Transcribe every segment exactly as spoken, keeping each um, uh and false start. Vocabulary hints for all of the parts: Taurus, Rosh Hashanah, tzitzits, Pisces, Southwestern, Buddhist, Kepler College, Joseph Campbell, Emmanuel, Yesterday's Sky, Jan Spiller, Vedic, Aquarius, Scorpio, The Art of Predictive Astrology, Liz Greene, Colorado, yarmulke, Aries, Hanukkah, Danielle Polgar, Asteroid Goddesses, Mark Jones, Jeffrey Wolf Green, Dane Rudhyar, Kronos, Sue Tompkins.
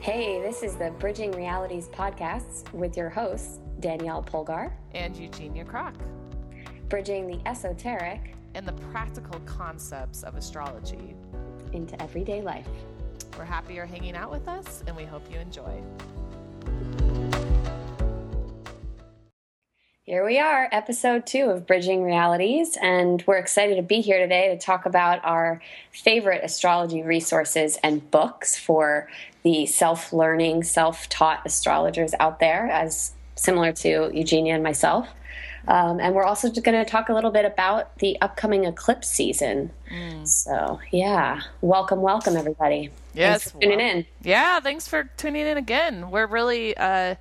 Hey, this is the Bridging Realities podcast with your hosts, Danielle Polgar and Eugenia Kroc, bridging the esoteric and the practical concepts of astrology into everyday life. We're happy you're hanging out with us, and we hope you enjoy. Here we are, episode two of Bridging Realities, and we're excited to be here today to talk about our favorite astrology resources and books for the self-learning, self-taught astrologers out there, as similar to Eugenia and myself. Um, and we're also going to talk a little bit about the upcoming eclipse season. Mm. So, yeah, welcome, welcome, everybody. Yes, thanks for tuning well, in. Yeah, thanks for tuning in again. We're really uh,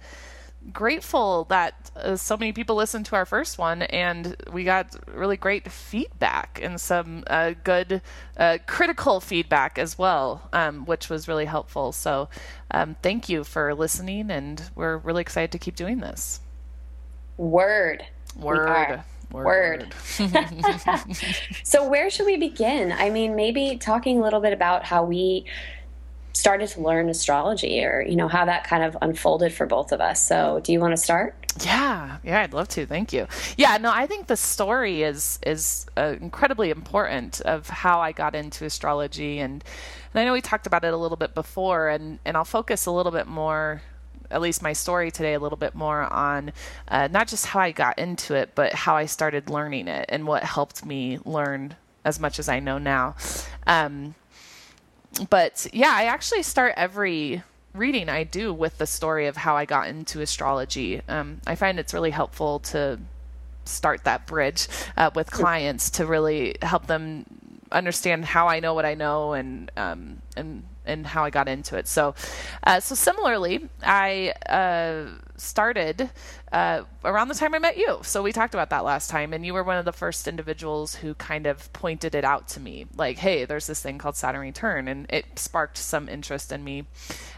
grateful that uh, so many people listened to our first one, and we got really great feedback and some uh, good uh, critical feedback as well, um, which was really helpful. So, um, thank you for listening, and we're really excited to keep doing this. Word. Word. Word. Word. So where should we begin? I mean, maybe talking a little bit about how we started to learn astrology, or, you know, how that kind of unfolded for both of us. So do you want to start? Yeah. Yeah, I'd love to. Thank you. Yeah, no, I think the story is is uh, incredibly important of how I got into astrology. And, and I know we talked about it a little bit before, and, and I'll focus a little bit more, at least my story today, a little bit more on uh, not just how I got into it, but how I started learning it and what helped me learn as much as I know now. Um, but yeah, I actually start every reading I do with the story of how I got into astrology. Um, I find it's really helpful to start that bridge uh, with clients to really help them understand how I know what I know, and um, and and how I got into it. So, uh, so similarly, I uh, started uh, around the time I met you. So we talked about that last time, and you were one of the first individuals who kind of pointed it out to me. Like, hey, there's this thing called Saturn Return, and it sparked some interest in me.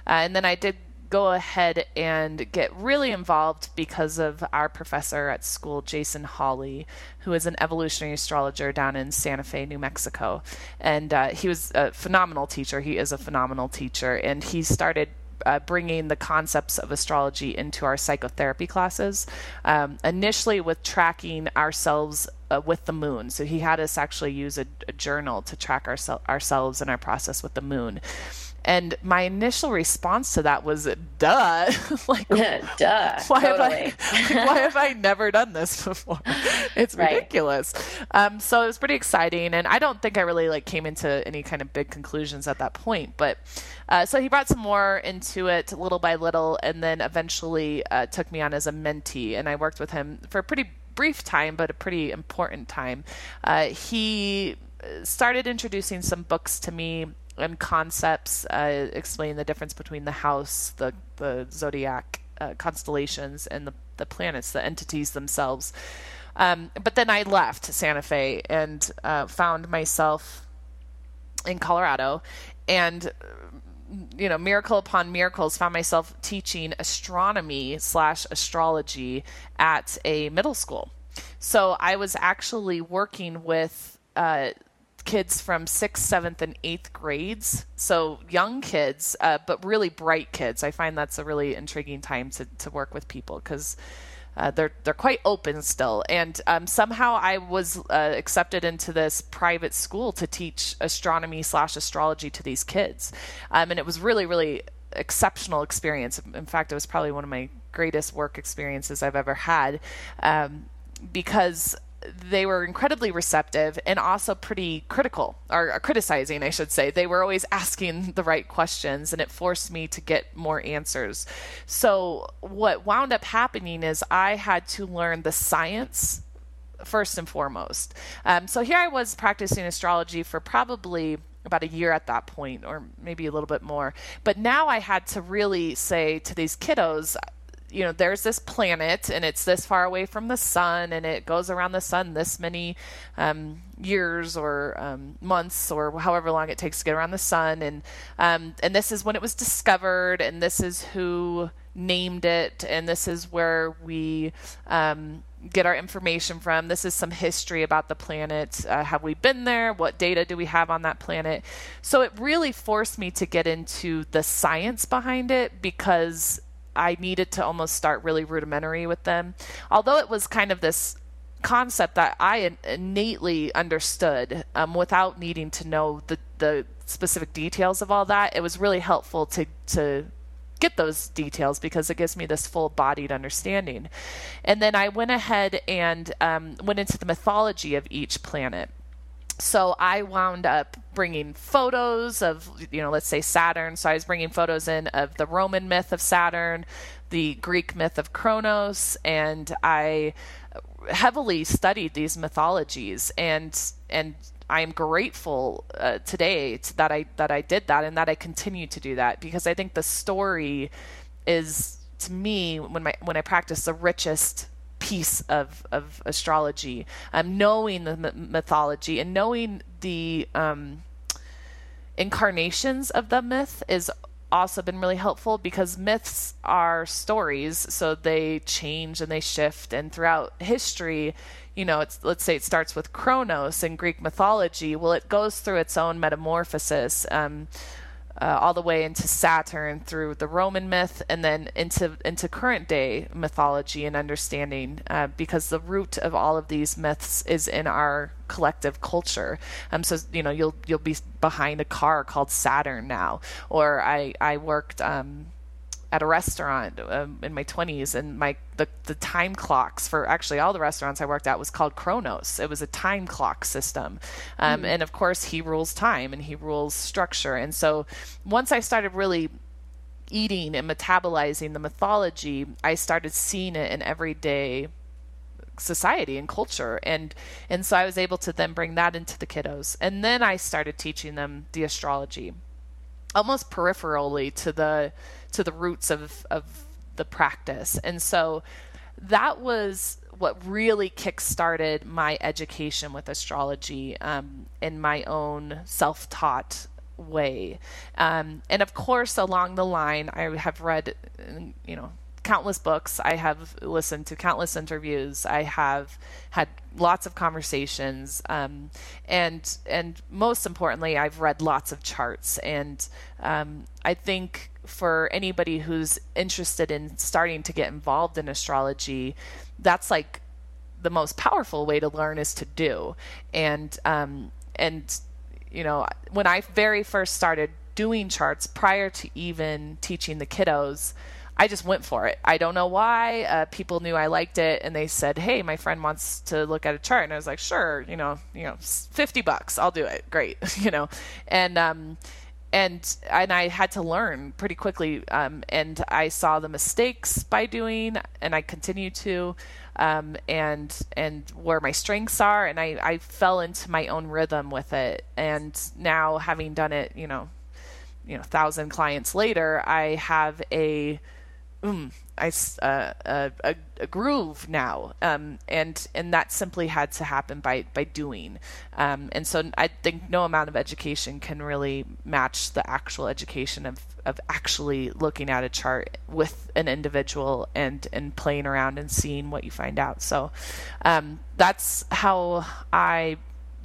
Uh, and then I did go ahead and get really involved because of our professor at school, Jason Hawley, who is an evolutionary astrologer down in Santa Fe, New Mexico. And uh, he was a phenomenal teacher. He is a phenomenal teacher. And he started Uh, bringing the concepts of astrology into our psychotherapy classes, um, initially with tracking ourselves uh, with the moon. So he had us actually use a, a journal to track oursel- ourselves and our process with the moon. And my initial response to that was, duh. like, yeah, duh. Why, totally. have I, like, why have I never done this before? It's ridiculous. Right. Um, so it was pretty exciting. And I don't think I really like came into any kind of big conclusions at that point. But uh, so he brought some more into it little by little, and then eventually uh, took me on as a mentee. And I worked with him for a pretty brief time, but a pretty important time. Uh, he started introducing some books to me and concepts, uh, explain the difference between the house, the, the zodiac uh, constellations, and the, the planets, the entities themselves. Um, but then I left Santa Fe and uh, found myself in Colorado, and, you know, miracle upon miracles, found myself teaching astronomy slash astrology at a middle school. So I was actually working with uh, kids from sixth, seventh, and eighth grades. So young kids, uh, but really bright kids. I find that's a really intriguing time to, to work with people, because uh, they're they're quite open still. And um, somehow I was uh, accepted into this private school to teach astronomy slash astrology to these kids. Um, and it was really, really exceptional experience. In fact, it was probably one of my greatest work experiences I've ever had, um, because they were incredibly receptive and also pretty critical, or, or criticizing, I should say. They were always asking the right questions, and it forced me to get more answers. So what wound up happening is I had to learn the science first and foremost. Um, so here I was practicing astrology for probably about a year at that point, or maybe a little bit more. But now I had to really say to these kiddos, you know, there's this planet, and it's this far away from the sun, and it goes around the sun this many um, years or um, months, or however long it takes to get around the sun. And um, and this is when it was discovered, and this is who named it, and this is where we um, get our information from. This is some history about the planet. Uh, have we been there? What data do we have on that planet? So it really forced me to get into the science behind it, because I needed to almost start really rudimentary with them. Although it was kind of this concept that I innately understood um, without needing to know the, the specific details of all that, it was really helpful to, to get those details, because it gives me this full-bodied understanding. And then I went ahead and um, went into the mythology of each planet. So I wound up bringing photos of, you know, let's say Saturn. So I was bringing photos in of the Roman myth of Saturn, the Greek myth of Kronos, and I heavily studied these mythologies, and and I am grateful uh, today to that I that I did that, and that I continue to do that, because I think the story is, to me, when my when I practice, the richest piece of, of astrology. Um, knowing the m- mythology and knowing the um, incarnations of the myth is also been really helpful, because myths are stories, so they change and they shift. And throughout history, you know, it's, let's say it starts with Kronos in Greek mythology. Well, it goes through its own metamorphosis um, uh, all the way into Saturn through the Roman myth, and then into into current day mythology and understanding, uh, because the root of all of these myths is in our collective culture. Um, so, you know, you'll, you'll be behind a car called Saturn now. Or I, I worked, um, at a restaurant um, in my twenties, and my, the, the time clocks for actually all the restaurants I worked at was called Kronos. It was a time clock system. Um, mm. And of course he rules time and he rules structure. And so once I started really eating and metabolizing the mythology, I started seeing it in everyday society and culture, and and so I was able to then bring that into the kiddos, and then I started teaching them the astrology almost peripherally to the to the roots of of the practice. And so that was what really kick-started my education with astrology um, in my own self-taught way, um, and of course along the line I have read, you know, countless books. I have listened to countless interviews. I have had lots of conversations, um, and and most importantly, I've read lots of charts. And um, I think for anybody who's interested in starting to get involved in astrology, that's like the most powerful way to learn is to do. And um, and you know, when I very first started doing charts, prior to even teaching the kiddos, I just went for it. I don't know why. Uh, people knew I liked it, and they said, "Hey, my friend wants to look at a chart," and I was like, "Sure, you know, you know, fifty bucks, I'll do it. Great, you know." And um, and and I had to learn pretty quickly, um, and I saw the mistakes by doing, and I continue to, um, and and where my strengths are, and I I fell into my own rhythm with it, and now having done it, you know, you know, thousand clients later, I have a Mm, I, uh, uh, a, a groove now. Um, and, and that simply had to happen by, by doing. Um, and so I think no amount of education can really match the actual education of, of actually looking at a chart with an individual and, and playing around and seeing what you find out. So, um, that's how I,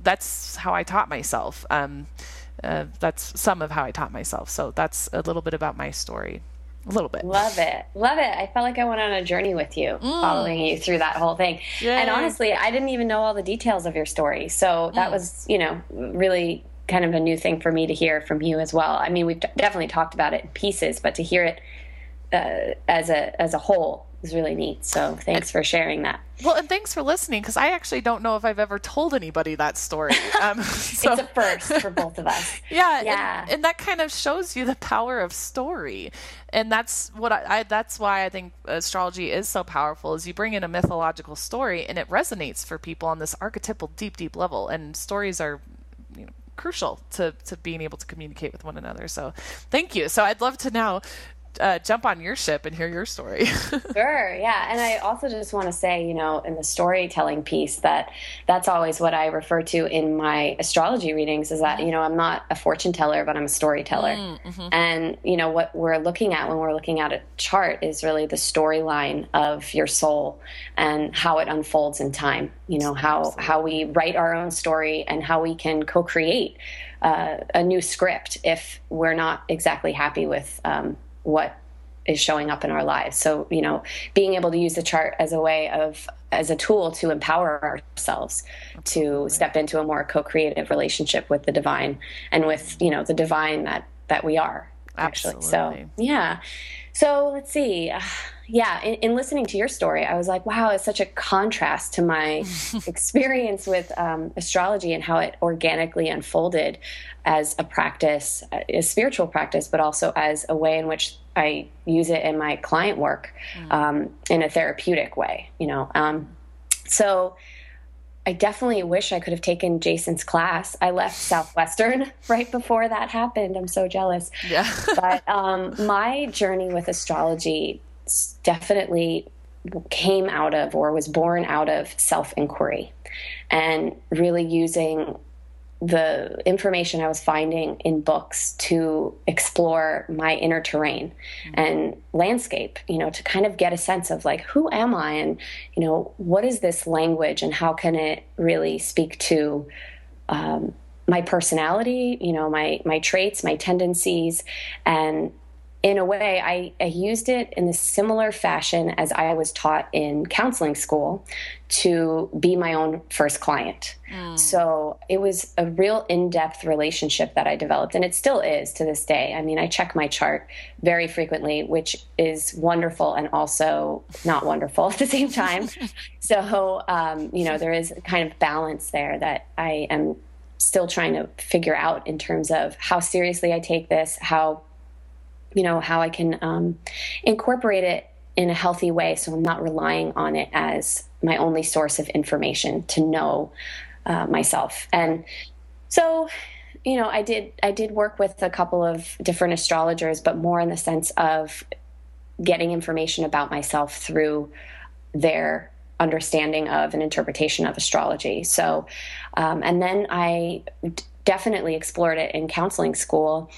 that's how I taught myself. Um, uh, that's some of how I taught myself. So that's a little bit about my story. A little bit. Love it. Love it. I felt like I went on a journey with you, mm. following you through that whole thing. Yay. And honestly, I didn't even know all the details of your story. So that mm. was, you know, really kind of a new thing for me to hear from you as well. I mean, we've definitely talked about it in pieces, but to hear it uh, as a as a whole is really neat. So thanks for sharing that. Well, and thanks for listening, because I actually don't know if I've ever told anybody that story. Um, so. It's a first for both of us. yeah, yeah. And, and that kind of shows you the power of story, and that's what I, I. That's why I think astrology is so powerful. Is you bring in a mythological story, and it resonates for people on this archetypal, deep, deep level. And stories are, you know, crucial to to being able to communicate with one another. So, thank you. So I'd love to now uh, jump on your ship and hear your story. Sure. Yeah. And I also just want to say, you know, in the storytelling piece, that that's always what I refer to in my astrology readings is that, you know, I'm not a fortune teller, but I'm a storyteller. Mm-hmm. And, you know, what we're looking at when we're looking at a chart is really the storyline of your soul and how it unfolds in time, you know, how, Absolutely. how we write our own story and how we can co-create uh, a new script if we're not exactly happy with um, what is showing up in our lives. So, you know, being able to use the chart as a way of, as a tool to empower ourselves to step into a more co-creative relationship with the divine and with, you know, the divine that, that we are actually. Absolutely. So, yeah. So let's see. Uh, yeah. In, in listening to your story, I was like, wow, it's such a contrast to my experience with um, astrology and how it organically unfolded as a practice, a spiritual practice, but also as a way in which I use it in my client work um, in a therapeutic way, you know? Um, so I definitely wish I could have taken Jason's class. I left Southwestern right before that happened. I'm so jealous. Yeah. But um, my journey with astrology definitely came out of, or was born out of, self-inquiry and really using the information I was finding in books to explore my inner terrain mm-hmm. and landscape, you know, to kind of get a sense of like, who am I? And, you know, what is this language and how can it really speak to, um, my personality, you know, my, my traits, my tendencies. And in a way I, I used it in a similar fashion as I was taught in counseling school to be my own first client. Mm. So it was a real in-depth relationship that I developed, and it still is to this day. I mean, I check my chart very frequently, which is wonderful and also not wonderful at the same time. So, um, you know, there is a kind of balance there that I am still trying to figure out in terms of how seriously I take this, how you know, how I can um, incorporate it in a healthy way. So I'm not relying on it as my only source of information to know uh, myself. And so, you know, I did, I did work with a couple of different astrologers, but more in the sense of getting information about myself through their understanding of and interpretation of astrology. So, um, and then I d- definitely explored it in counseling school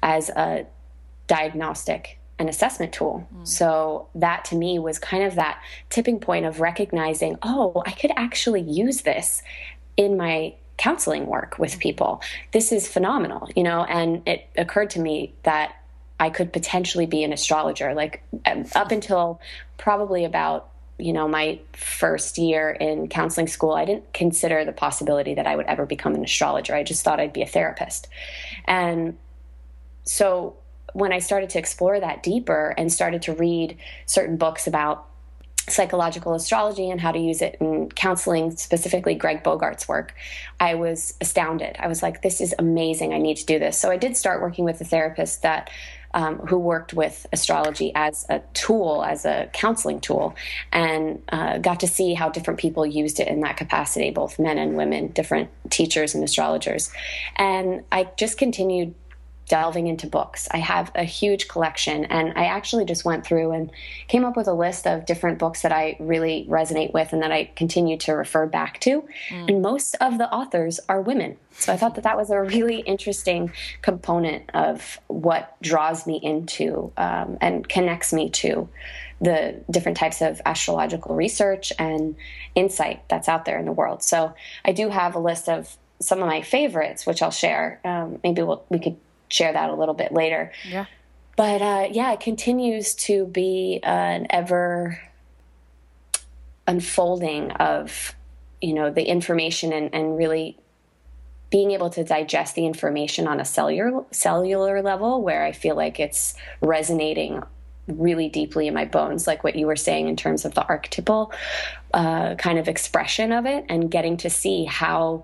as a diagnostic and assessment tool. Mm. So that to me was kind of that tipping point of recognizing, oh, I could actually use this in my counseling work with people. This is phenomenal, you know, and it occurred to me that I could potentially be an astrologer. Like up until probably about, you know, my first year in counseling school, I didn't consider the possibility that I would ever become an astrologer. I just thought I'd be a therapist. And so when I started to explore that deeper and started to read certain books about psychological astrology and how to use it in counseling, specifically Greg Bogart's work, I was astounded. I was like, this is amazing. I need to do this. So I did start working with a therapist that, um, who worked with astrology as a tool, as a counseling tool, and uh, got to see how different people used it in that capacity, both men and women, different teachers and astrologers. And I just continued delving into books. I have a huge collection, and I actually just went through and came up with a list of different books that I really resonate with and that I continue to refer back to. Mm. And most of the authors are women. So I thought that that was a really interesting component of what draws me into um, and connects me to the different types of astrological research and insight that's out there in the world. So I do have a list of some of my favorites, which I'll share. Um, maybe we'll, we could share that a little bit later. Yeah. But, uh, yeah, it continues to be an ever unfolding of, you know, the information and, and really being able to digest the information on a cellular cellular level where I feel like it's resonating really deeply in my bones, like what you were saying in terms of the archetypal, uh, kind of expression of it, and getting to see how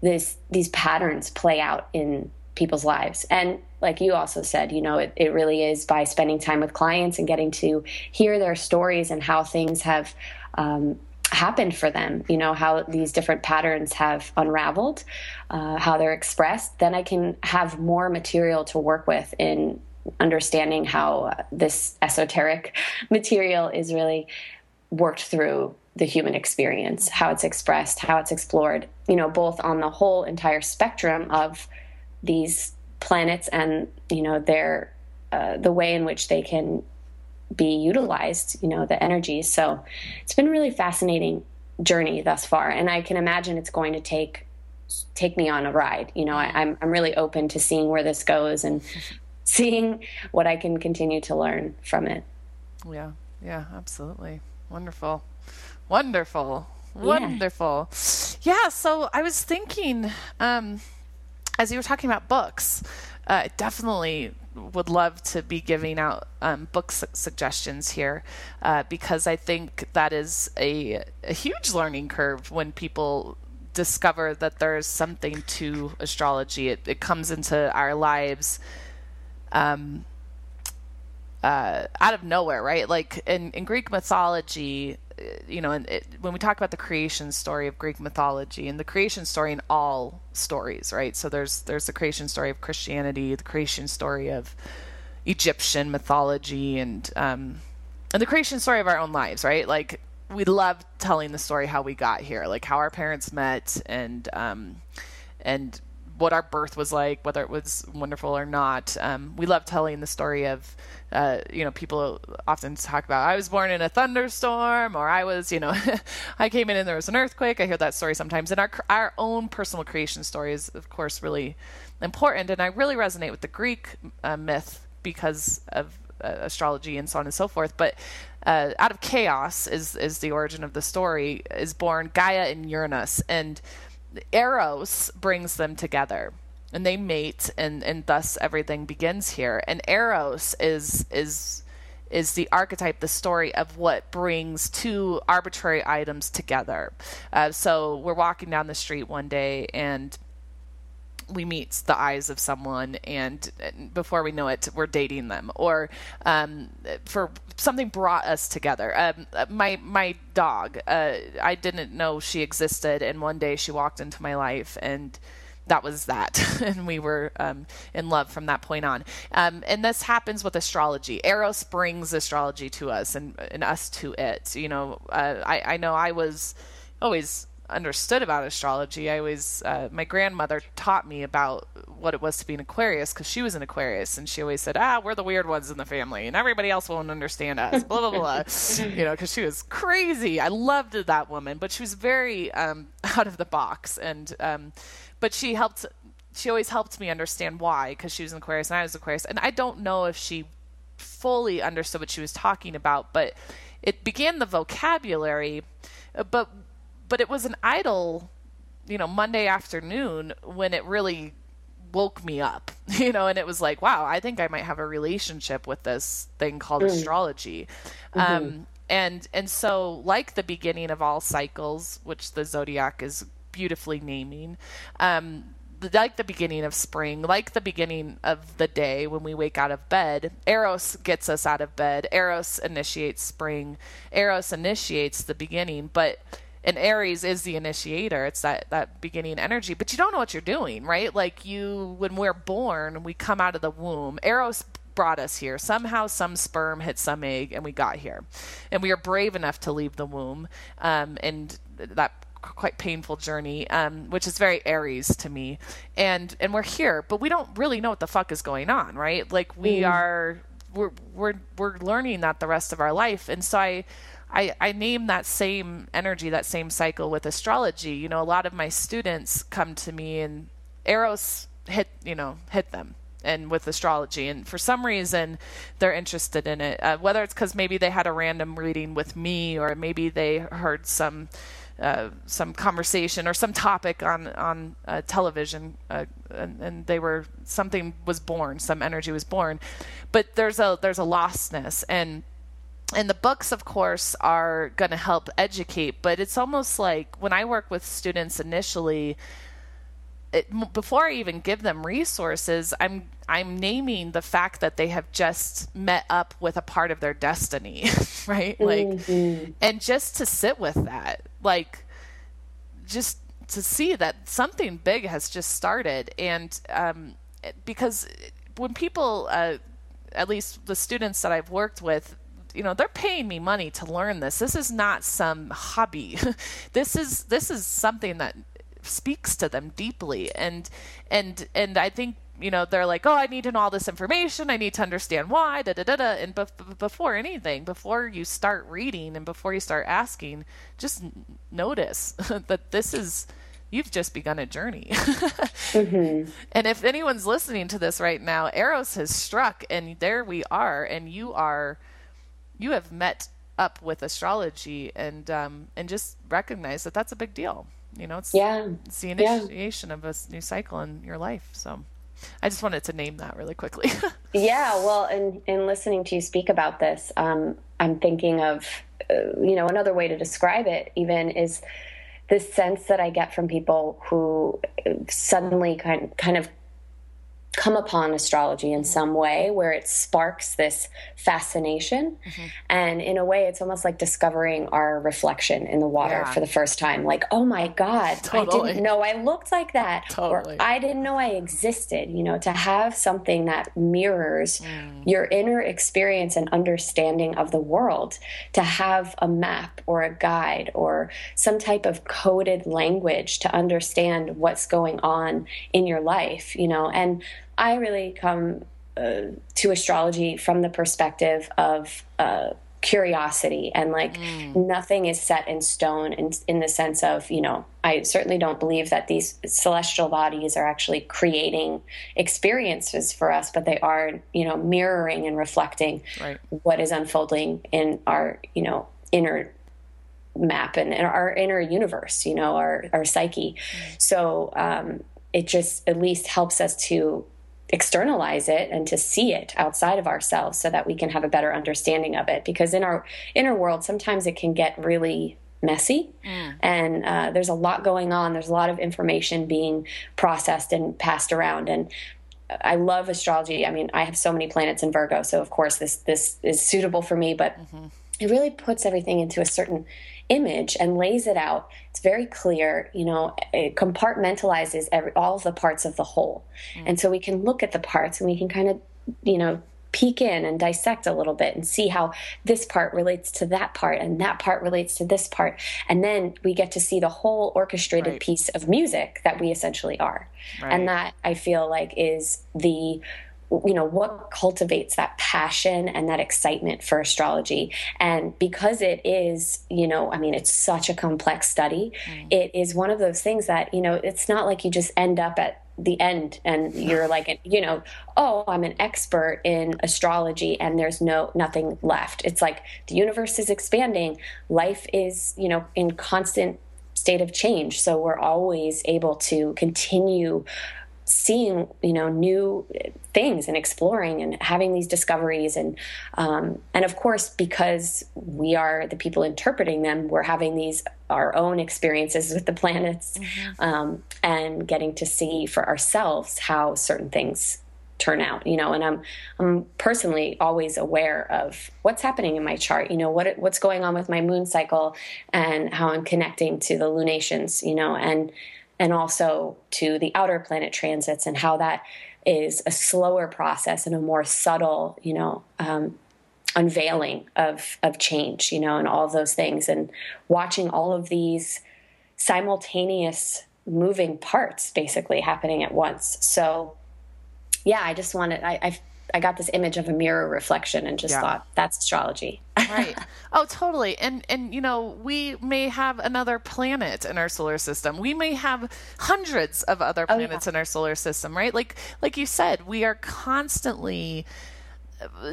this, these patterns play out in people's lives. And like you also said, you know, it, it really is by spending time with clients and getting to hear their stories and how things have um, happened for them, you know, how these different patterns have unraveled, uh, how they're expressed, then I can have more material to work with in understanding how this esoteric material is really worked through the human experience, how it's expressed, how it's explored, you know, both on the whole entire spectrum of these planets and, you know, their, uh, the way in which they can be utilized, you know, the energy. So it's been a really fascinating journey thus far. And I can imagine it's going to take, take me on a ride. You know, I, I'm, I'm really open to seeing where this goes and seeing what I can continue to learn from it. Yeah. Yeah, absolutely. Wonderful. Wonderful. Yeah. Wonderful. Yeah. So I was thinking, um, as you were talking about books, uh, definitely would love to be giving out um, book su- suggestions here uh, because I think that is a, a huge learning curve when people discover that there's something to astrology. It, it comes into our lives um, uh, out of nowhere, right? Like in, in Greek mythology, you know, and it, when we talk about the creation story of Greek mythology and the creation story in all stories, right? So there's there's the creation story of Christianity, the creation story of Egyptian mythology, and um, and the creation story of our own lives, right? Like we love telling the story how we got here, like how our parents met, and um, and what our birth was like, whether it was wonderful or not. Um, we love telling the story of, uh, you know, people often talk about, I was born in a thunderstorm, or I was, you know, I came in and there was an earthquake. I hear that story sometimes. And our, our own personal creation story is, of course, really important. And I really resonate with the Greek uh, myth because of uh, astrology and so on and so forth. But uh, out of chaos is, is the origin of the story, is born Gaia and Uranus. And Eros brings them together and they mate, and, and thus everything begins here. And Eros is, is, is the archetype, the story of what brings two arbitrary items together. Uh, so we're walking down the street one day and we meet the eyes of someone, and before we know it, we're dating them, or um, for something brought us together. Um, my my dog, uh, I didn't know she existed, and one day she walked into my life, and that was that, and we were um, in love from that point on. Um, and this happens with astrology. Eros brings astrology to us, and, and us to it. You know, uh, I I know I was always understood about astrology. I always, uh, my grandmother taught me about what it was to be an Aquarius, because she was an Aquarius, and she always said, ah, we're the weird ones in the family, and everybody else won't understand us, blah, blah, blah, you know, because she was crazy. I loved that woman, but she was very um, out of the box, and, um, but she helped, she always helped me understand why, because she was an Aquarius, and I was an Aquarius, and I don't know if she fully understood what she was talking about, but it began the vocabulary, but But it was an idle, you know, Monday afternoon when it really woke me up, you know, and it was like, wow, I think I might have a relationship with this thing called mm. astrology. Mm-hmm. Um, and and so like the beginning of all cycles, which the zodiac is beautifully naming, um, like the beginning of spring, like the beginning of the day when we wake out of bed, Eros gets us out of bed. Eros initiates spring. Eros initiates the beginning. But and Aries is the initiator. It's that, that beginning energy, but you don't know what you're doing, right? Like you, when we're born, we come out of the womb. Eros brought us here. Somehow some sperm hit some egg and we got here, and we are brave enough to leave the womb. Um, and that quite painful journey, um, which is very Aries to me. And, and we're here, but we don't really know what the fuck is going on, right? Like we mm. are, we're, we're, we're learning that the rest of our life. And so I, I, I name that same energy, that same cycle with astrology. You know, a lot of my students come to me and Eros hit, you know, hit them and with astrology. And for some reason, they're interested in it, uh, whether it's because maybe they had a random reading with me, or maybe they heard some uh, some conversation or some topic on, on uh, television uh, and, and they were, something was born, some energy was born. But there's a there's a lostness. And And the books, of course, are going to help educate, but it's almost like when I work with students initially, it, before I even give them resources, I'm I'm naming the fact that they have just met up with a part of their destiny, right? Like, mm-hmm. And just to sit with that, like, just to see that something big has just started, and um, because when people uh, at least the students that I've worked with, you know, they're paying me money to learn this. This is not some hobby. This is this is something that speaks to them deeply. And and and I think, you know, they're like, oh, I need to know all this information. I need to understand why, da da da da. And be- before anything, before you start reading and before you start asking, just notice that this is, you've just begun a journey. Mm-hmm. And if anyone's listening to this right now, Eros has struck, and there we are. And you are, you have met up with astrology, and um, and just recognize that that's a big deal. You know, it's, yeah. it's the initiation yeah. of a new cycle in your life. So I just wanted to name that really quickly. Yeah. Well, and in, in listening to you speak about this, um, I'm thinking of, uh, you know, another way to describe it even is this sense that I get from people who suddenly kind, kind of come upon astrology in some way where it sparks this fascination. Mm-hmm. And in a way, it's almost like discovering our reflection in the water yeah. for the first time. Like, oh my God, totally. I didn't know I looked like that. Totally. Or I didn't know I existed, you know, to have something that mirrors mm. your inner experience and understanding of the world, to have a map or a guide or some type of coded language to understand what's going on in your life, you know, and I really come uh, to astrology from the perspective of uh, curiosity, and like mm. nothing is set in stone in, in the sense of, you know, I certainly don't believe that these celestial bodies are actually creating experiences for us, but they are, you know, mirroring and reflecting right. what is unfolding in our, you know, inner map and, and our inner universe, you know, our, our psyche. Mm. So, um, it just at least helps us to externalize it and to see it outside of ourselves so that we can have a better understanding of it. Because in our inner world, sometimes it can get really messy yeah. and uh, there's a lot going on. There's a lot of information being processed and passed around. And I love astrology. I mean, I have so many planets in Virgo, so of course this, this is suitable for me, but mm-hmm. it really puts everything into a certain image and lays it out. It's very clear, you know, it compartmentalizes every, all of the parts of the whole. Mm. And so we can look at the parts and we can kind of, you know, peek in and dissect a little bit and see how this part relates to that part and that part relates to this part. And then we get to see the whole orchestrated right. piece of music that we essentially are. Right. And that I feel like is the, you know, what cultivates that passion and that excitement for astrology. And because it is, you know, I mean, it's such a complex study. Mm. It is one of those things that, you know, it's not like you just end up at the end and you're like, you know, oh, I'm an expert in astrology and there's no, nothing left. It's like the universe is expanding. Life is, you know, in constant state of change. So we're always able to continue seeing, you know, new things and exploring and having these discoveries. And, um, and of course, because we are the people interpreting them, we're having these, our own experiences with the planets, mm-hmm. um, and getting to see for ourselves how certain things turn out, you know, and I'm, I'm personally always aware of what's happening in my chart, you know, what, what's going on with my moon cycle and how I'm connecting to the lunations, you know, and, and also to the outer planet transits and how that is a slower process and a more subtle, you know, um, unveiling of, of change, you know, and all of those things, and watching all of these simultaneous moving parts basically happening at once. So yeah, I just wanted, I, I, I got this image of a mirror reflection and just yeah. thought that's astrology. Right. Oh, totally. And, and, you know, we may have another planet in our solar system. We may have hundreds of other planets oh, yeah. in our solar system, right? Like, like you said, we are constantly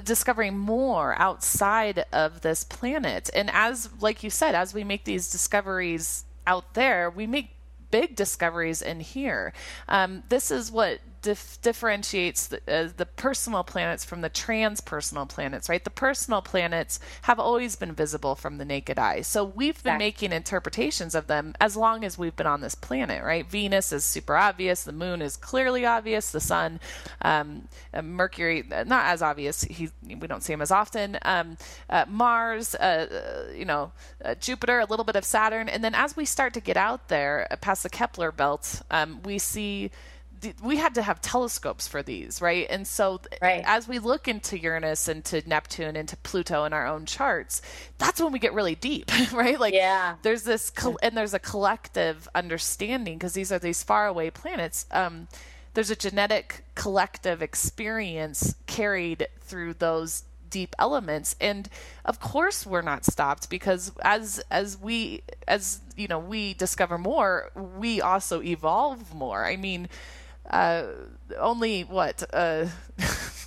discovering more outside of this planet. And as, like you said, as we make these discoveries out there, we make big discoveries in here. Um, this is what dif- differentiates the, uh, the personal planets from the transpersonal planets, right? The personal planets have always been visible from the naked eye. So we've been exactly. making interpretations of them as long as we've been on this planet, right? Venus is super obvious. The moon is clearly obvious. The sun, um, Mercury, not as obvious. He, we don't see him as often. Um, uh, Mars, uh, you know, uh, Jupiter, a little bit of Saturn. And then as we start to get out there uh, past the Kepler belt, um, we see we had to have telescopes for these, right? And so right. as we look into Uranus and to Neptune and to Pluto in our own charts, that's when we get really deep, right? Like yeah. there's this, co- and there's a collective understanding, because these are these faraway planets. Um, there's a genetic collective experience carried through those deep elements. And of course we're not stopped, because as, as we, as you know, we discover more, we also evolve more. I mean, uh, only what, uh,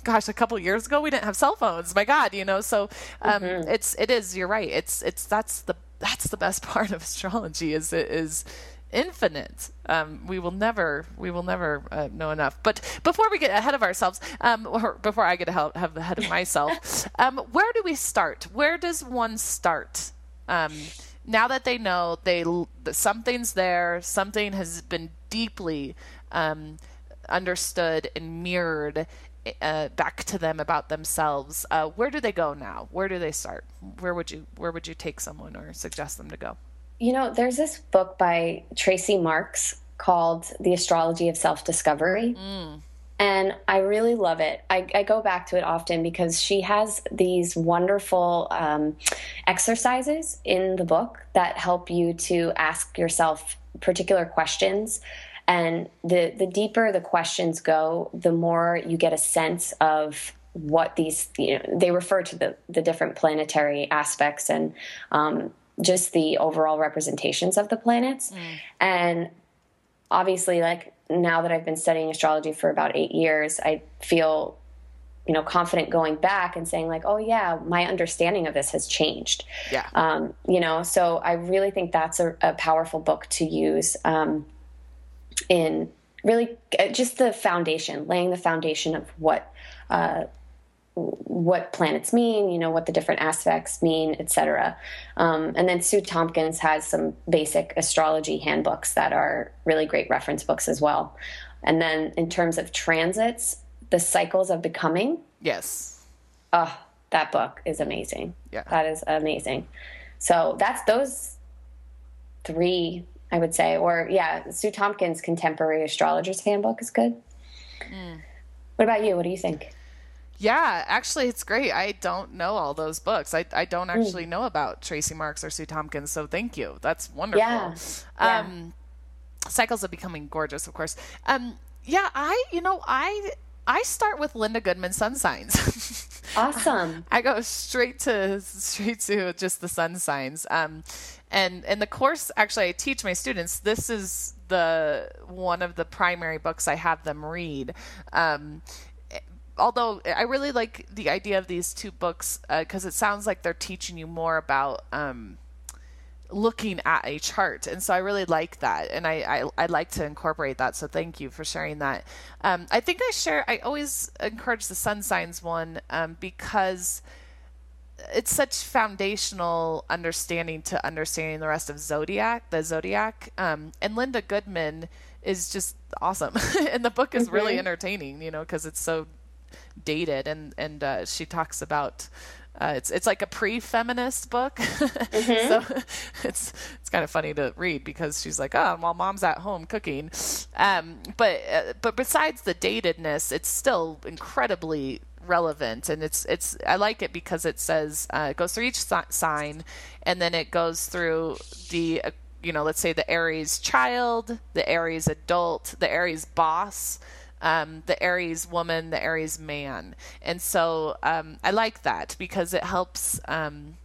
gosh, a couple years ago, we didn't have cell phones, my God, you know? So, um, mm-hmm. it's, it is, you're right. It's, it's, that's the, that's the best part of astrology is it is infinite. Um, we will never, we will never uh, know enough. But before we get ahead of ourselves, um, or before I get ahead of myself, um, where do we start? Where does one start? Um, now that they know they something's there, something has been deeply um, understood and mirrored uh, back to them about themselves. Uh, where do they go now? Where do they start? Where would you where would you take someone or suggest them to go? You know, there's this book by Tracy Marks called The Astrology of Self-Discovery, mm. and I really love it. I, I go back to it often because she has these wonderful um, exercises in the book that help you to ask yourself particular questions, and the, the deeper the questions go, the more you get a sense of what these, you know, they refer to the, the different planetary aspects and um just the overall representations of the planets. Mm. And obviously, like, now that I've been studying astrology for about eight years, I feel, you know, confident going back and saying, like, oh yeah, my understanding of this has changed. Yeah. Um, you know, so I really think that's a, a powerful book to use um, in really just the foundation, laying the foundation of what, uh, what planets mean, you know, what the different aspects mean, et cetera. Um, and then Sue Tompkins has some basic astrology handbooks that are really great reference books as well. And then in terms of transits, the Cycles of Becoming. Yes. Oh, that book is amazing. Yeah. That is amazing. So that's those three, I would say, or yeah, Sue Tompkins' Contemporary Astrologer's Handbook is good. Mm. What about you? What do you think? Yeah, actually, it's great. I don't know all those books. I, I don't actually know about Tracy Marks or Sue Tompkins, so thank you. That's wonderful. Yeah. Um, yeah. Cycles of Becoming, gorgeous, of course. Um, yeah, I, you know, I I start with Linda Goodman sun signs. Awesome. I go straight to straight to just the sun signs. Um, and in the course, actually, I teach my students. This is the one of the primary books I have them read. Um, although I really like the idea of these two books because uh, it sounds like they're teaching you more about um, looking at a chart. And so I really like that. And I, I, I like to incorporate that. So thank you for sharing that. Um, I think I share, I always encourage the sun signs one um, because it's such foundational understanding to understanding the rest of Zodiac, the Zodiac. Um, and Linda Goodman is just awesome. And the book is mm-hmm. really entertaining, you know, because it's so dated and and uh, she talks about uh, it's it's like a pre-feminist book, mm-hmm. so it's it's kind of funny to read because she's like, oh, well, mom's at home cooking, um, but uh, but besides the datedness, it's still incredibly relevant, and it's it's I like it because it says uh, it goes through each si- sign, and then it goes through the uh, you know let's say the Aries child, the Aries adult, the Aries boss. Um, the Aries woman, the Aries man. And so um, I like that because it helps. Um,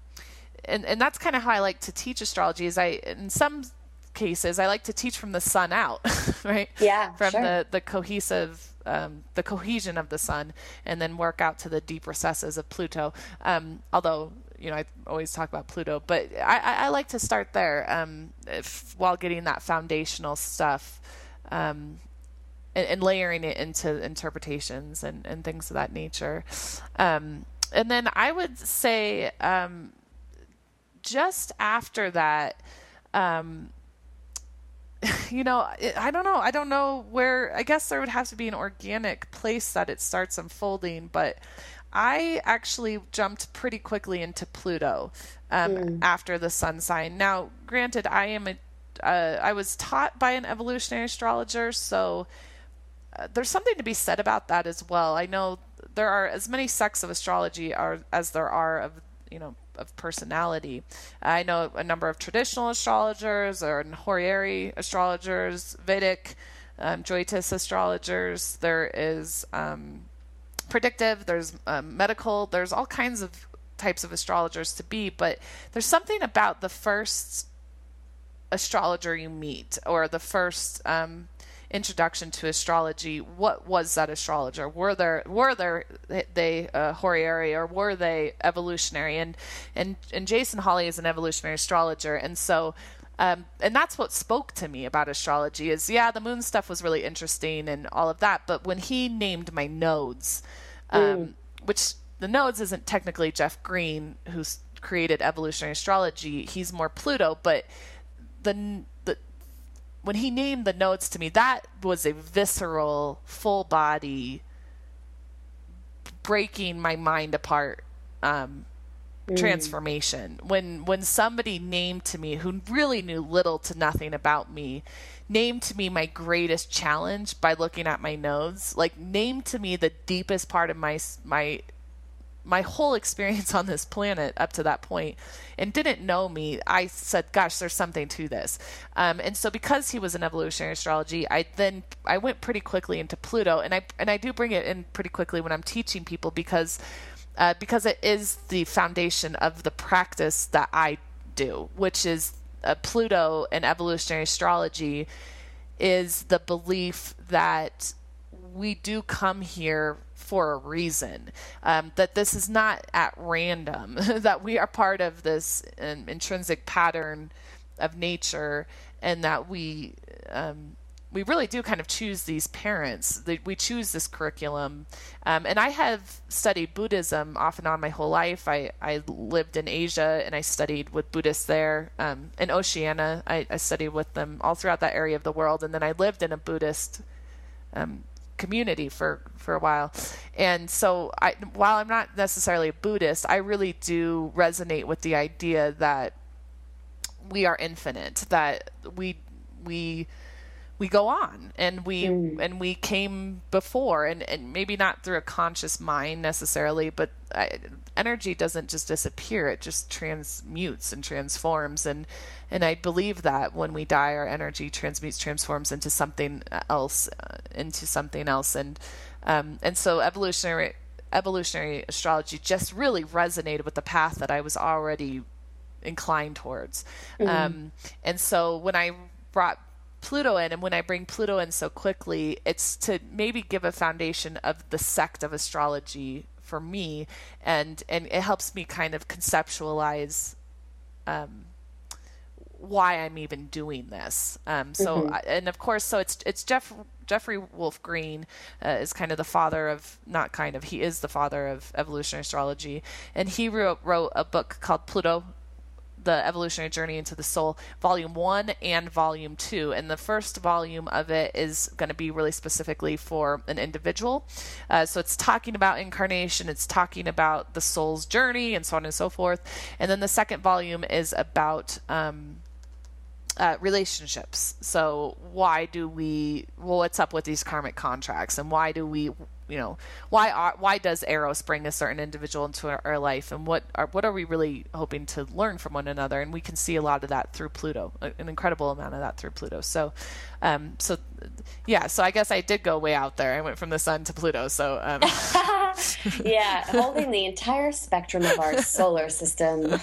and, and that's kind of how I like to teach astrology is I, in some cases, I like to teach from the sun out, right? Yeah, From sure. the, the cohesive, um, the cohesion of the sun and then work out to the deep recesses of Pluto. Um, although, you know, I always talk about Pluto, but I, I, I like to start there um, if, while getting that foundational stuff um And, and layering it into interpretations and, and things of that nature. Um, and then I would say um, just after that, um, you know, I don't know. I don't know where, I guess there would have to be an organic place that it starts unfolding, but I actually jumped pretty quickly into Pluto um, mm. after the sun sign. Now, granted, I am a, uh, I was taught by an evolutionary astrologer, so uh, there's something to be said about that as well. I know there are as many sects of astrology are, as there are of, you know, of personality. I know a number of traditional astrologers or Horiari astrologers, Vedic, um, Jyotish astrologers. There is um, predictive, there's um, medical, there's all kinds of types of astrologers to be, but there's something about the first astrologer you meet or the first um, introduction to astrology. What was that astrologer? Were there were there they uh, Horiari, or were they evolutionary? And and and Jason Hawley is an evolutionary astrologer, and so um, and that's what spoke to me about astrology. Is yeah, the moon stuff was really interesting and all of that, but when he named my nodes, um, mm. which the nodes isn't technically Jeff Green who's created evolutionary astrology. He's more Pluto, but the the when he named the nodes to me, that was a visceral, full body, breaking my mind apart um, mm. transformation. When when somebody named to me who really knew little to nothing about me, named to me my greatest challenge by looking at my nodes, like named to me the deepest part of my my. my whole experience on this planet up to that point and didn't know me, I said, gosh, there's something to this. Um, and so because he was in evolutionary astrology, I then, I went pretty quickly into Pluto, and I, and I do bring it in pretty quickly when I'm teaching people because, uh, because it is the foundation of the practice that I do, which is uh, Pluto and evolutionary astrology is the belief that we do come here for a reason, um, that this is not at random, that we are part of this um, intrinsic pattern of nature, and that we um, we really do kind of choose these parents, that we choose this curriculum. Um, and I have studied Buddhism off and on my whole life. I, I lived in Asia and I studied with Buddhists there. Um, in Oceania, I, I studied with them all throughout that area of the world. And then I lived in a Buddhist um community for, for a while. And so I, while I'm not necessarily a Buddhist, I really do resonate with the idea that we are infinite, that we, we, we go on and we, mm. and we came before, and, and maybe not through a conscious mind necessarily, but I, energy doesn't just disappear. It just transmutes and transforms. And, and I believe that when we die, our energy transmutes, transforms into something else, uh, into something else. And, um, and so evolutionary, evolutionary astrology just really resonated with the path that I was already inclined towards. Mm. Um, and so when I brought Pluto in, and when I bring Pluto in so quickly, it's to maybe give a foundation of the sect of astrology for me, and and it helps me kind of conceptualize um why I'm even doing this. Um so mm-hmm. I, and of course so it's it's Jeff Jeffrey Wolf Green uh, is kind of the father of not kind of he is the father of evolutionary astrology, and he wrote wrote a book called Pluto: The Evolutionary Journey into the Soul, Volume One and Volume Two. And the first volume of it is going to be really specifically for an individual. Uh, so it's talking about incarnation, it's talking about the soul's journey, and so on and so forth. And then the second volume is about um, uh, relationships. So why do we? Well, what's up with these karmic contracts, and why do we? You know, why are, why does Eros bring a certain individual into our, our life, and what are what are we really hoping to learn from one another? And we can see a lot of that through Pluto, an incredible amount of that through Pluto. So, um, so yeah, so I guess I did go way out there. I went from the sun to Pluto. So, um. yeah, holding the entire spectrum of our solar system.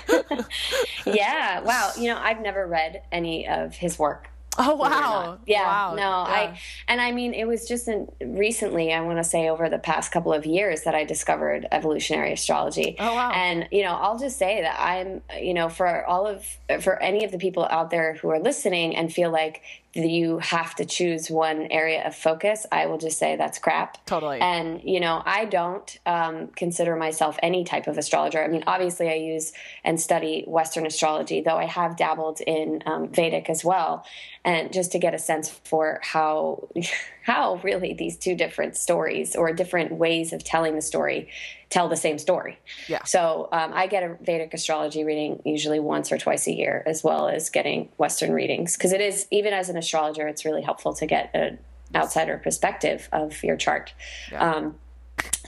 yeah, wow. You know, I've never read any of his work. Oh, wow. Yeah. Wow. No, yeah. I, and I mean, it was just in, recently, I want to say over the past couple of years that I discovered evolutionary astrology. Oh, wow. And, you know, I'll just say that I'm, you know, for all of, for any of the people out there who are listening and feel like you have to choose one area of focus, I will just say that's crap. Totally. And, you know, I don't um, consider myself any type of astrologer. I mean, obviously I use and study Western astrology, though I have dabbled in um, Vedic as well. And just to get a sense for how, how really these two different stories or different ways of telling the story tell the same story. Yeah. So um, I get a Vedic astrology reading usually once or twice a year, as well as getting Western readings. Because it is, even as an astrologer, it's really helpful to get a outsider perspective of your chart. Yeah. Um,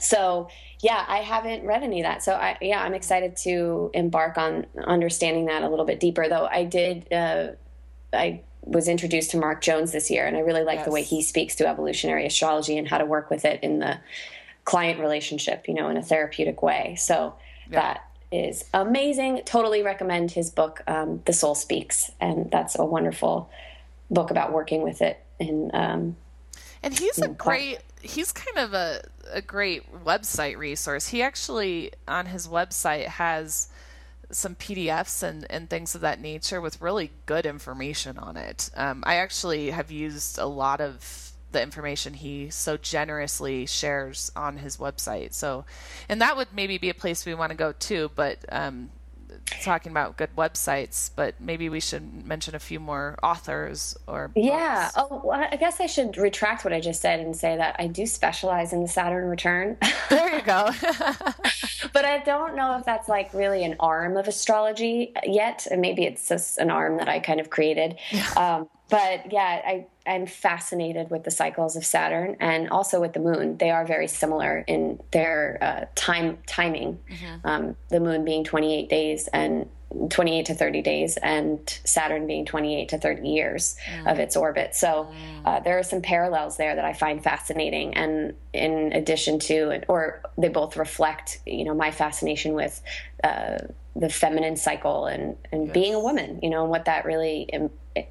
so yeah, I haven't read any of that. So I, yeah, I'm excited to embark on understanding that a little bit deeper, though. I did, uh, I was introduced to Mark Jones this year, and I really like yes. the way he speaks to evolutionary astrology and how to work with it in the client relationship, you know, in a therapeutic way. So yeah. that is amazing. Totally recommend his book, um, The Soul Speaks. And that's a wonderful book about working with it in, um, and he's a great, he's kind of a, a great website resource. He actually, on his website, has some P D Fs and, and things of that nature with really good information on it. Um, I actually have used a lot of the information he so generously shares on his website. So, and that would maybe be a place we want to go to, but um, talking about good websites, but maybe we should mention a few more authors or books. Yeah. Oh, well, I guess I should retract what I just said and say that I do specialize in the Saturn return. There you go. But I don't know if that's like really an arm of astrology yet. And maybe it's just an arm that I kind of created. Um, but yeah, I, I'm fascinated with the cycles of Saturn and also with the moon. They are very similar in their uh, time timing, mm-hmm. um, the moon being twenty-eight days and twenty-eight to thirty days, and Saturn being twenty-eight to thirty years mm. of its orbit. So uh, there are some parallels there that I find fascinating. And in addition to, or they both reflect, you know, my fascination with uh, the feminine cycle and, and yes. being a woman, you know, and what that really im-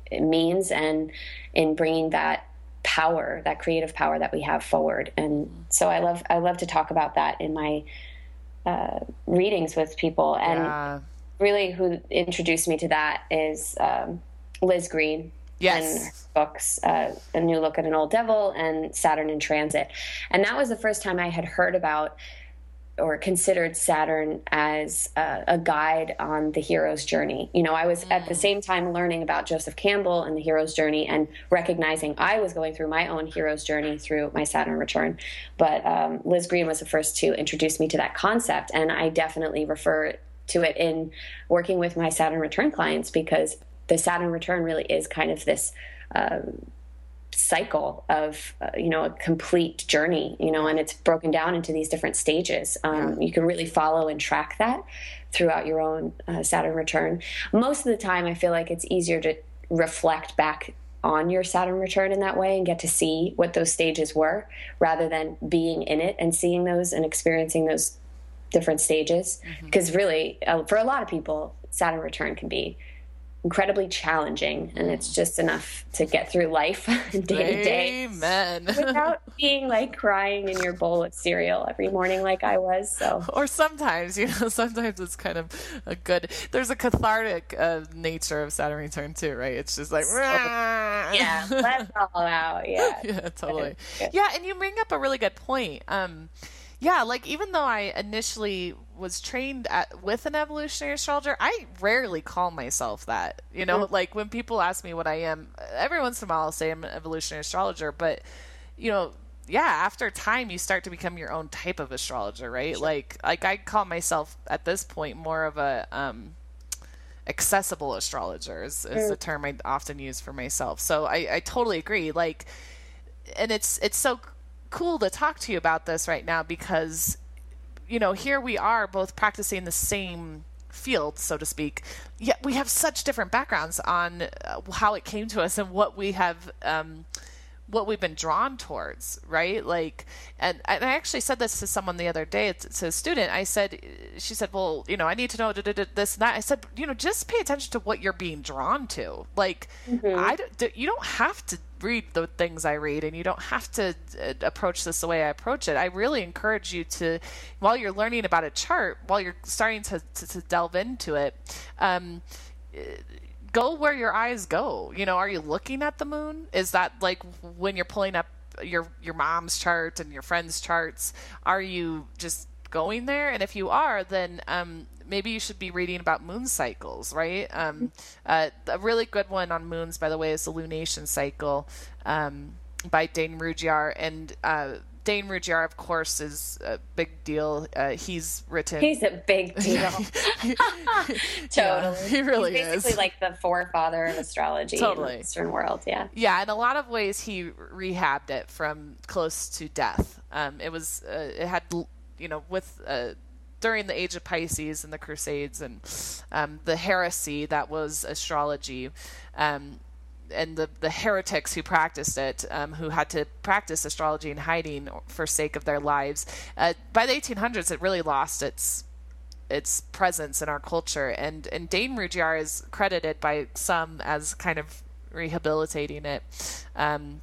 it means, and in bringing that power, that creative power that we have forward. And so I love, I love to talk about that in my uh, readings with people. And yeah. really who introduced me to that is um, Liz Greene. Yes. And her books, uh, A New Look at an Old Devil and Saturn in Transit. And that was the first time I had heard about or considered Saturn as a, a guide on the hero's journey. You know, I was mm. at the same time learning about Joseph Campbell and the hero's journey, and recognizing I was going through my own hero's journey through my Saturn return. But um, Liz Greene was the first to introduce me to that concept. And I definitely refer to it in working with my Saturn return clients, because the Saturn return really is kind of this um, cycle of, uh, you know, a complete journey, you know, and it's broken down into these different stages. Um, yeah. You can really follow and track that throughout your own uh, Saturn return. Most of the time, I feel like it's easier to reflect back on your Saturn return in that way and get to see what those stages were, rather than being in it and seeing those and experiencing those different stages. Because mm-hmm. really, uh, for a lot of people, Saturn return can be incredibly challenging, and it's just enough to get through life day to day. Amen. Without being like crying in your bowl of cereal every morning like I was. So, or sometimes, you know, sometimes it's kind of a good, there's a cathartic uh, nature of Saturn return too, right? It's just like, so, yeah, let's all out. Yeah. Yeah, totally. Yeah. And you bring up a really good point. Um, Yeah, like even though I initially was trained at, with an evolutionary astrologer, I rarely call myself that. You know, mm-hmm. like when people ask me what I am, every once in a while I'll say I'm an evolutionary astrologer. But, you know, yeah, after time you start to become your own type of astrologer, right? Sure. Like, like I call myself at this point more of a um, accessible astrologer is, is mm-hmm. the term I often use for myself. So I, I totally agree. Like, and it's it's so cool to talk to you about this right now, because, you know, here we are both practicing the same field, so to speak, yet we have such different backgrounds on how it came to us and what we have, um, what we've been drawn towards, right? Like, and, and I actually said this to someone the other day, to a student. I said, she said, well, you know, I need to know this and that. I said, you know, just pay attention to what you're being drawn to. Like, mm-hmm. I don't, you don't have to read the things I read, and you don't have to approach this the way I approach it. I really encourage you to, while you're learning about a chart, while you're starting to, to, to delve into it, um, go where your eyes go. You know, are you looking at the moon? Is that like when you're pulling up your your mom's chart and your friend's charts? Are you just going there? And if you are, then um, maybe you should be reading about moon cycles, right? Um, uh, a really good one on moons, by the way, is the lunation cycle um, by Dane Rudhyar. And uh, Dane Rudhyar, of course, is a big deal. Uh, he's written. He's a big deal. Totally. Yeah, he really he's basically is. Like the forefather of astrology totally. In the Western world. Yeah. Yeah. In a lot of ways, he rehabbed it from close to death. Um, it was, uh, it had, you know, with, uh, during the age of Pisces and the Crusades and um, the heresy that was astrology, um, and the, the heretics who practiced it, um, who had to practice astrology in hiding for sake of their lives. Uh, by the eighteen hundreds, it really lost its its presence in our culture. And, and Dane Rudhyar is credited by some as kind of rehabilitating it. Um,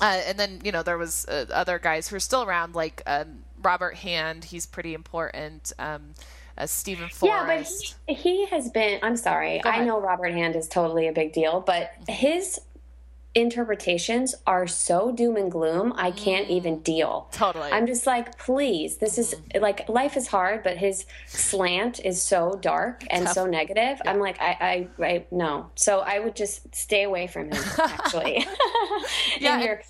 uh, and then, you know, there was uh, other guys who are still around, like um, Robert Hand. He's pretty important. Um Uh, Stephen Forrest. Yeah, but he, he has been, I'm sorry, I know Robert Hand is totally a big deal, but his interpretations are so doom and gloom, I can't even deal. Totally. I'm just like, please, this is, like, life is hard, but his slant is so dark and tough. So negative. Yeah. I'm like, I, I, I, no. So I would just stay away from him, actually. Yeah. And you're,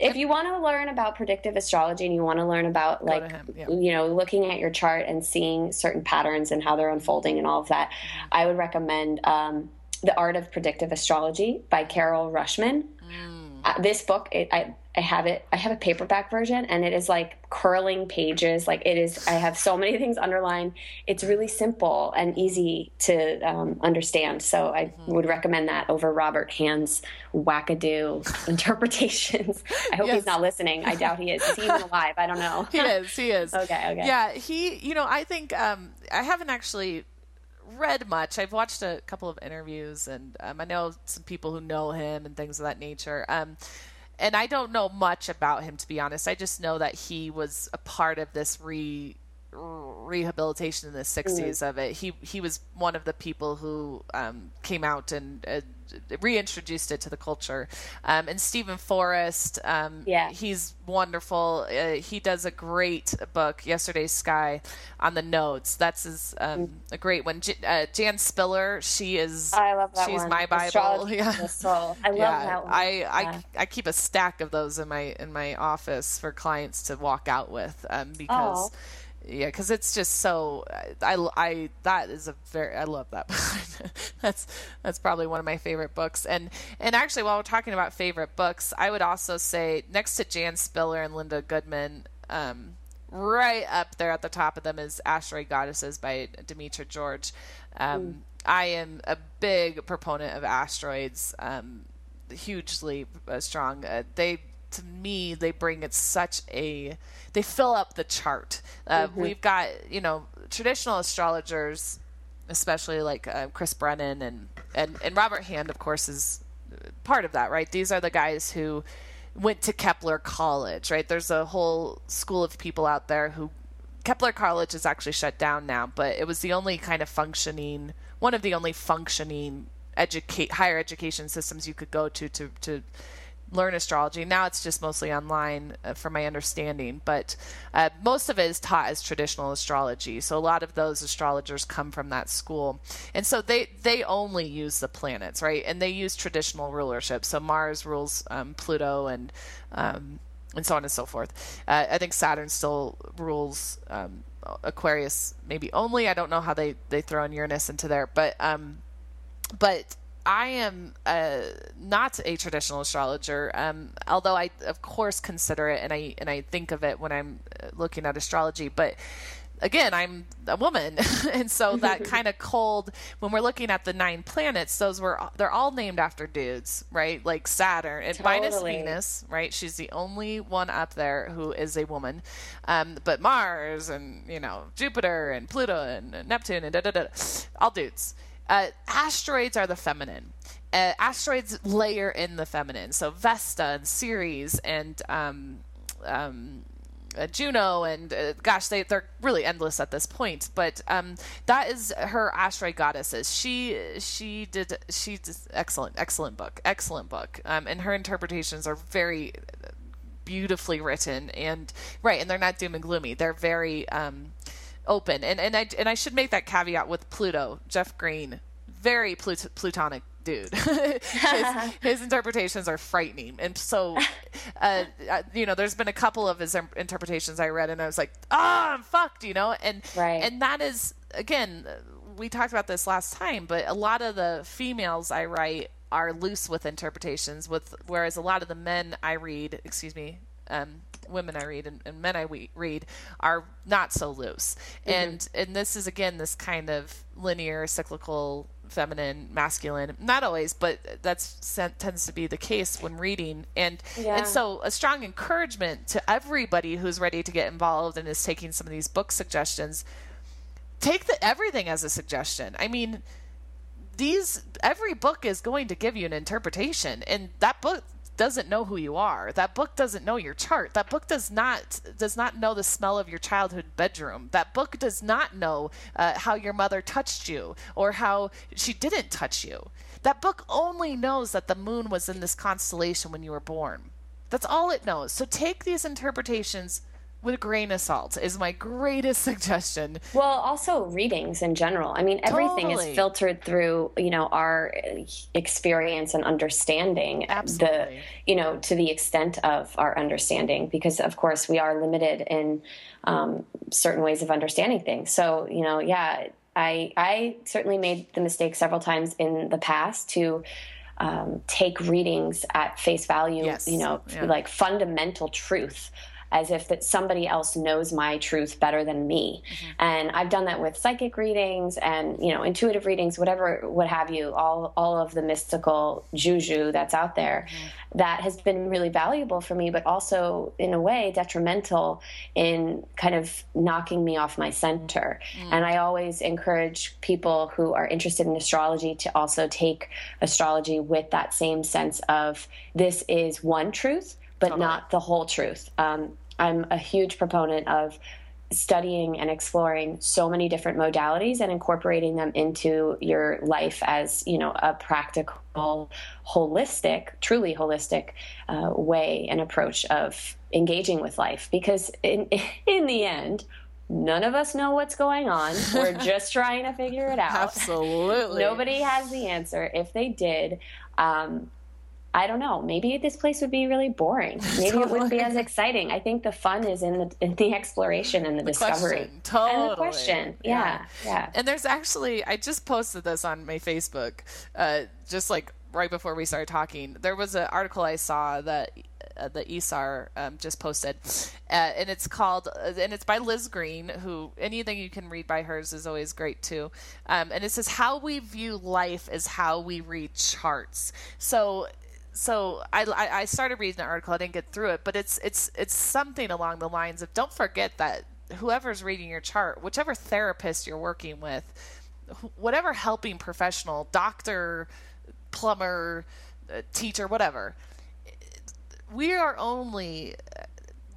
If you want to learn about predictive astrology and you want to learn about, like, yeah. you know, looking at your chart and seeing certain patterns and how they're unfolding and all of that, I would recommend um, The Art of Predictive Astrology by Carol Rushman. Mm. Uh, this book, it, I, I have it, I have a paperback version, and it is like curling pages. Like, it is, I have so many things underlined. It's really simple and easy to um, understand. So I mm-hmm. would recommend that over Robert Hand's wackadoo interpretations. I hope yes. he's not listening. I doubt he is. Is he even alive? I don't know. He is. He is. Okay. Okay. Yeah. He, you know, I think um, I haven't actually read much. I've watched a couple of interviews, and um, I know some people who know him and things of that nature. Um, and I don't know much about him, to be honest. I just know that he was a part of this re rehabilitation in the sixties mm. of it. He he was one of the people who um, came out and uh, reintroduced it to the culture. Um, and Stephen Forrest, um, yeah. he's wonderful. Uh, he does a great book, Yesterday's Sky, on the nodes. That's his, um, mm. a great one. J- uh, Jan Spiller, she is, I love that she's one. My Bible. Yeah. I love yeah. that one. I, yeah. I, I keep a stack of those in my, in my office for clients to walk out with, um, because oh. yeah, because it's just so. I, I that is a very. I love that book. that's that's probably one of my favorite books. And and actually, while we're talking about favorite books, I would also say next to Jan Spiller and Linda Goodman, um, right up there at the top of them is Asteroid Goddesses by Demetra George. Um, mm. I am a big proponent of asteroids. Um, hugely uh, strong. Uh, they. To me, they bring it such a, they fill up the chart. Uh, mm-hmm. We've got, you know, traditional astrologers, especially like uh, Chris Brennan and, and, and Robert Hand, of course, is part of that, right? These are the guys who went to Kepler College, right? There's a whole school of people out there who, Kepler College is actually shut down now, but it was the only kind of functioning, one of the only functioning educate, higher education systems you could go to to, to learn astrology. Now it's just mostly online uh, from my understanding, but uh, most of it is taught as traditional astrology. So a lot of those astrologers come from that school. And so they, they only use the planets, right? And they use traditional rulership. So Mars rules um, Pluto and, um, and so on and so forth. Uh, I think Saturn still rules um, Aquarius, maybe only. I don't know how they, they throw in Uranus into there, but, um, but, I am uh, not a traditional astrologer, um, although I, of course, consider it, and I and I think of it when I'm looking at astrology. But again, I'm a woman, and so that kind of cold. When we're looking at the nine planets, those were they're all named after dudes, right? Like Saturn, and totally. Minus Venus, right? She's the only one up there who is a woman. Um, but Mars and you know Jupiter and Pluto and Neptune and da da da, all dudes. Uh, asteroids are the feminine. Uh, asteroids layer in the feminine. So Vesta and Ceres and um, um, uh, Juno and uh, gosh, they, they're really endless at this point. But um, that is her asteroid goddesses. She she did she did excellent excellent book excellent book. Um, and her interpretations are very beautifully written and right. And they're not doom and gloomy. They're very um, open. And, and I, and I should make that caveat with Pluto, Jeff Green, very Plut- Plutonic dude. his, his interpretations are frightening. And so, uh, you know, there's been a couple of his interpretations I read and I was like, ah, oh, I'm fucked, you know? And, right. and that is, again, we talked about this last time, but a lot of the females I write are loose with interpretations, with whereas a lot of the men I read, excuse me, um, women I read and, and men I we- read are not so loose. Mm-hmm. And and this is, again, this kind of linear, cyclical, feminine, masculine, not always, but that's tends to be the case when reading. And yeah. and so a strong encouragement to everybody who's ready to get involved and is taking some of these book suggestions, take the, everything as a suggestion. I mean, these, every book is going to give you an interpretation, and that book doesn't know who you are. That book doesn't know your chart. That book does not does not know the smell of your childhood bedroom. That book does not know uh, how your mother touched you or how she didn't touch you. That book only knows that the moon was in this constellation when you were born. That's all it knows. So take these interpretations with a grain of salt is my greatest suggestion. Well, also readings in general. I mean, everything totally. is filtered through, you know, our experience and understanding. Absolutely. The, you know, to the extent of our understanding, because of course we are limited in um, certain ways of understanding things. So, you know, yeah, I, I certainly made the mistake several times in the past to um, take readings at face value, yes. you know, yeah. like fundamental truth, as if that somebody else knows my truth better than me. Mm-hmm. And I've done that with psychic readings and, you know, intuitive readings, whatever, what have you, all, all of the mystical juju that's out there. Mm-hmm. That has been really valuable for me, but also in a way detrimental in kind of knocking me off my center. Mm-hmm. And I always encourage people who are interested in astrology to also take astrology with that same sense of this is one truth, but totally. not the whole truth. Um, I'm a huge proponent of studying and exploring so many different modalities and incorporating them into your life as, you know, a practical, holistic, truly holistic uh, way and approach of engaging with life. Because in, in the end, none of us know what's going on. We're just trying to figure it out. Absolutely. Nobody has the answer. If they did, um, I don't know. Maybe this place would be really boring. Maybe totally. it wouldn't be as exciting. I think the fun is in the in the exploration and the, the discovery. Question. Totally. And the question. Yeah. yeah. Yeah. And there's actually, I just posted this on my Facebook, uh, just like right before we started talking. There was an article I saw that uh, the E S A R um, just posted, uh, and it's called, and it's by Liz Greene, who anything you can read by hers is always great too. Um, and it says, how we view life is how we read charts. So, So I, I started reading the article. I didn't get through it, but it's it's it's something along the lines of, don't forget that whoever's reading your chart, whichever therapist you're working with, whatever helping professional, doctor, plumber, teacher, whatever, we are only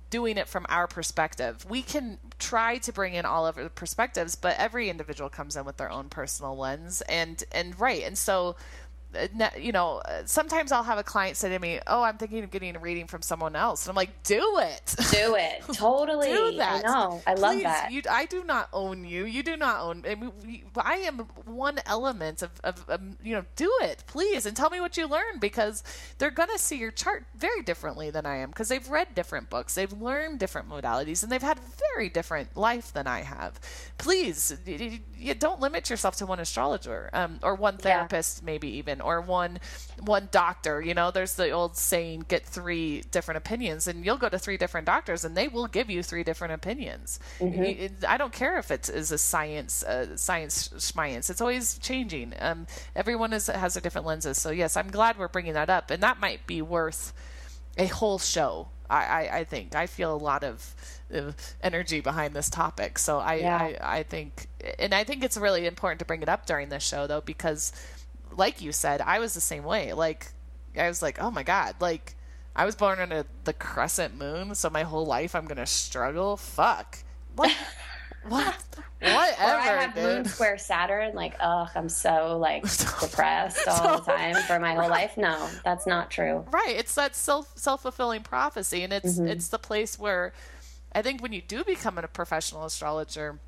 doing it from our perspective. We can try to bring in all of the perspectives, but every individual comes in with their own personal lens, and and right, and so. You know, sometimes I'll have a client say to me, oh, I'm thinking of getting a reading from someone else. And I'm like, do it. Do it. Totally. do that. I know. I Please, love that. You, I do not own you. You do not own. I mean, we, I am one element of, of, of, you know, do it. Please. And tell me what you learn, because they're going to see your chart very differently than I am, because they've read different books. They've learned different modalities, and they've had a very different life than I have. Please, you, you don't limit yourself to one astrologer um, or one therapist, yeah. maybe even. Or one one doctor. You know, there's the old saying, get three different opinions, and you'll go to three different doctors and they will give you three different opinions. Mm-hmm. I don't care if it is a science, uh, science, schmience. It's always changing. Um, everyone is, has their different lenses. So yes, I'm glad we're bringing that up, and that might be worth a whole show. I, I, I think I feel a lot of uh, energy behind this topic. So I, yeah. I, I think, and I think it's really important to bring it up during this show though, because like you said, I was the same way. Like, I was like, oh my God, like I was born under the crescent moon. So my whole life I'm going to struggle. Fuck. What? what? Whatever. Or I have dude. moon square Saturn. Like, ugh, I'm so like depressed all the time for my whole life. No, that's not true. Right. It's that self, self-fulfilling prophecy. And it's, mm-hmm. it's the place where I think when you do become a professional astrologer,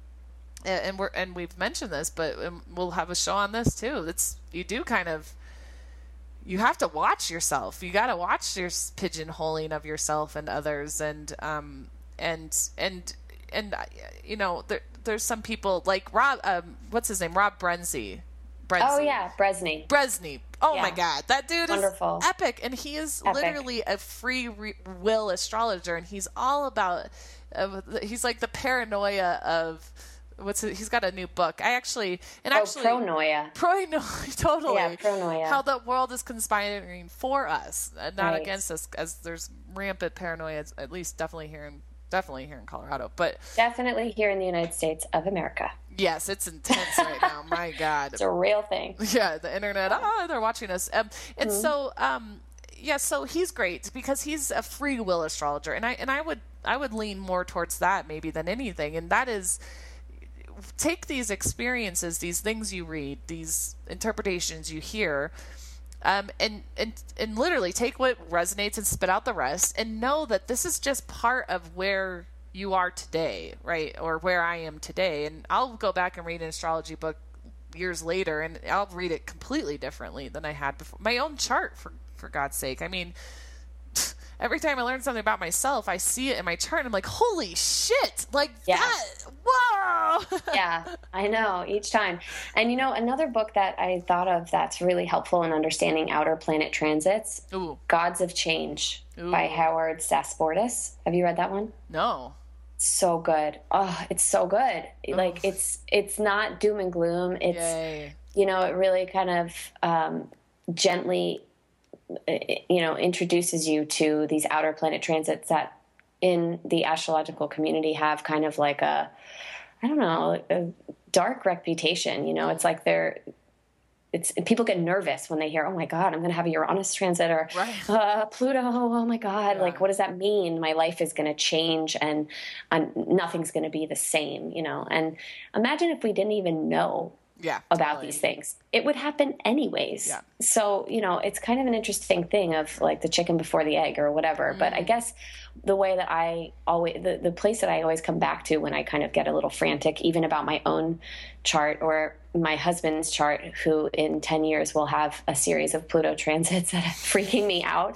and we're and we've mentioned this, but we'll have a show on this too. It's you do kind of you have to watch yourself. You got to watch your pigeonholing of yourself and others. And, um, and, and, and, you know, there, there's some people like Rob, um, what's his name? Rob Brenzy. Bresny. Oh yeah. Bresny. Bresny. Oh yeah. My God. That dude Wonderful. Is epic. And he is epic. Literally a free re- will astrologer. And he's all about, uh, he's like the paranoia of, What's it? He's got a new book. I actually and oh, actually pronoia, pronoia, totally. Yeah, pronoia. How the world is conspiring for us, not right. against us, as there's rampant paranoia. At least, definitely here in definitely here in Colorado, but definitely here in the United States of America. Yes, it's intense right now. My God, it's a real thing. Yeah, the internet. Oh, they're watching us, um, and mm-hmm. so um, yeah. So he's great because he's a free will astrologer, and I and I would I would lean more towards that maybe than anything, and that is. Take these experiences, these things you read, these interpretations you hear, um, and, and, and literally take what resonates and spit out the rest, and know that this is just part of where you are today, right? Or where I am today. And I'll go back and read an astrology book years later, and I'll read it completely differently than I had before. My own chart, for, for God's sake. I mean, every time I learn something about myself, I see it in my chart and I'm like, holy shit, like yeah. that, whoa. Yeah, I know, each time. And you know, another book that I thought of that's really helpful in understanding outer planet transits, Ooh. Gods of Change Ooh. By Howard Sasportis. Have you read that one? No. So good. Oh, it's so good. Oof. Like it's, it's not doom and gloom. It's, Yay. You know, it really kind of um, gently you know, introduces you to these outer planet transits that in the astrological community have kind of like a, I don't know, a dark reputation, you know, it's like they're, it's people get nervous when they hear, oh my God, I'm going to have a Uranus transit or right. uh, Pluto. Oh my God. Yeah. Like, what does that mean? My life is going to change and I'm, nothing's going to be the same, you know, and imagine if we didn't even know Yeah, about totally. These things. It would happen anyways. Yeah. So, you know, it's kind of an interesting thing of like the chicken before the egg or whatever. Mm-hmm. But I guess the way that I always, the, the place that I always come back to when I kind of get a little frantic, even about my own chart or my husband's chart, who in ten years will have a series of Pluto transits that are freaking me out.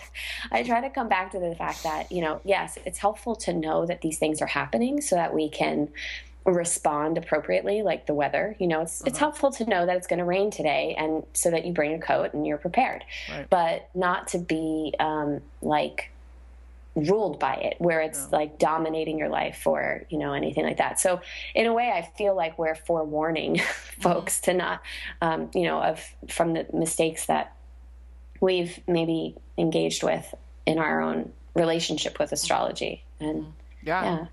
I try to come back to the fact that, you know, yes, it's helpful to know that these things are happening so that we can respond appropriately, like the weather, you know, it's, uh-huh. it's helpful to know that it's going to rain today. And so that you bring a coat and you're prepared, right. but not to be, um, like ruled by it where it's no. like dominating your life or, you know, anything like that. So in a way I feel like we're forewarning folks mm-hmm. to not, um, you know, of, from the mistakes that we've maybe engaged with in our own relationship with astrology and, mm-hmm. Yeah. yeah.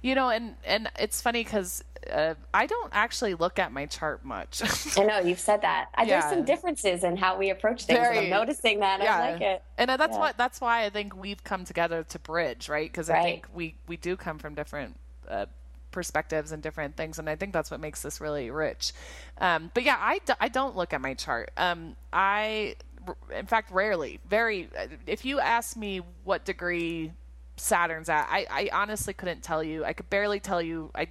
You know, and, and it's funny because uh, I don't actually look at my chart much. I know you've said that. Yeah. There's some differences in how we approach things. Very, and I'm noticing that. Yeah. I like it. And that's yeah. why, that's why I think we've come together to bridge, right? Because I right. think we, we do come from different uh, perspectives and different things. And I think that's what makes this really rich. Um, but yeah, I, d- I don't look at my chart. Um, I, in fact, rarely, very, if you ask me what degree Saturn's at, I, I honestly couldn't tell you. I could barely tell you. I,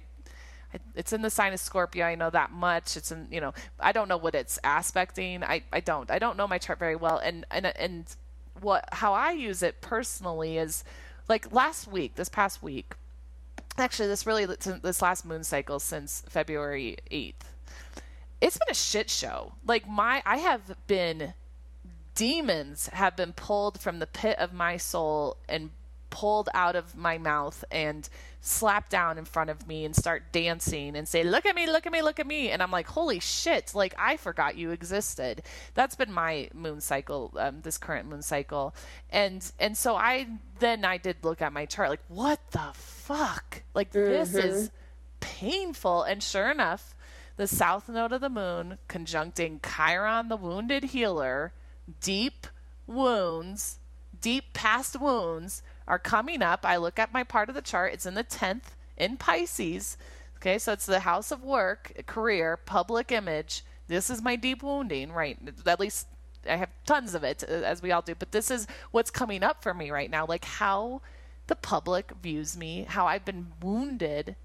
I, it's in the sign of Scorpio. I know that much. It's in, you know, I don't know what it's aspecting. I, I don't, I don't know my chart very well. And, and, and what, how I use it personally is like last week, this past week, actually this really, this last moon cycle since February eighth, it's been a shit show. Like my, I have been, demons have been pulled from the pit of my soul and pulled out of my mouth and slap down in front of me and start dancing and say, look at me, look at me, look at me. And I'm like, holy shit. Like I forgot you existed. That's been my moon cycle, um, this current moon cycle. And, and so I, then I did look at my chart, like what the fuck? Like mm-hmm. this is painful. And sure enough, the south node of the moon conjuncting Chiron, the wounded healer, deep wounds, deep past wounds, are coming up. I look at my part of the chart. It's in the tenth in Pisces. Okay. So it's the house of work, career, public image. This is my deep wounding, right? At least I have tons of it as we all do, but this is what's coming up for me right now. Like how the public views me, how I've been wounded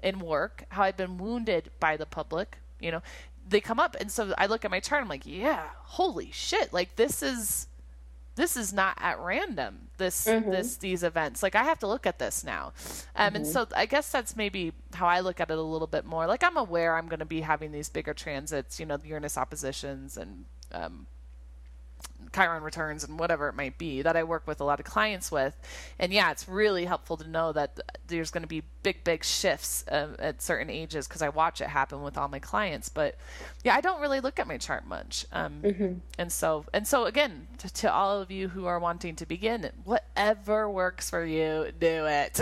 in work, how I've been wounded by the public, you know, they come up. And so I look at my chart, I'm like, yeah, holy shit. Like this is, this is not at random. This, mm-hmm. this, these events, like I have to look at this now. Um, mm-hmm. And so I guess that's maybe how I look at it a little bit more. Like I'm aware I'm going to be having these bigger transits, you know, the Uranus oppositions and, um, Chiron returns and whatever it might be that I work with a lot of clients with. And yeah, it's really helpful to know that there's going to be big, big shifts uh, at certain ages because I watch it happen with all my clients. But yeah, I don't really look at my chart much. Um, mm-hmm. And so, and so again, to, to all of you who are wanting to begin, whatever works for you, do it.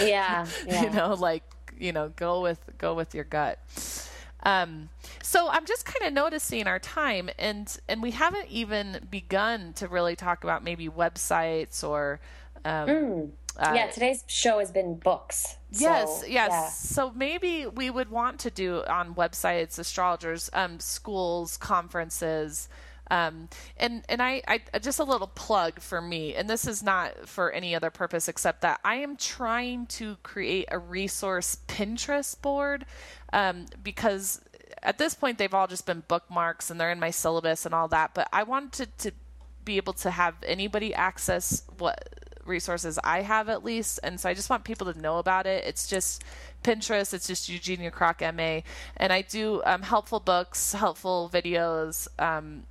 yeah, yeah. You know, like, you know, go with, go with your gut. Um, so I'm just kind of noticing our time and, and we haven't even begun to really talk about maybe websites or, um, mm. uh, yeah, today's show has been books. Yes. So, yes. Yeah. So maybe we would want to do on websites, astrologers, um, schools, conferences, um, and, and I, I, just a little plug for me, and this is not for any other purpose except that I am trying to create a resource Pinterest board. Um, because at this point they've all just been bookmarks and they're in my syllabus and all that, but I wanted to, to be able to have anybody access what resources I have at least. And so I just want people to know about it. It's just Pinterest. It's just Eugenia Kroc M A. And I do, um, helpful books, helpful videos, um,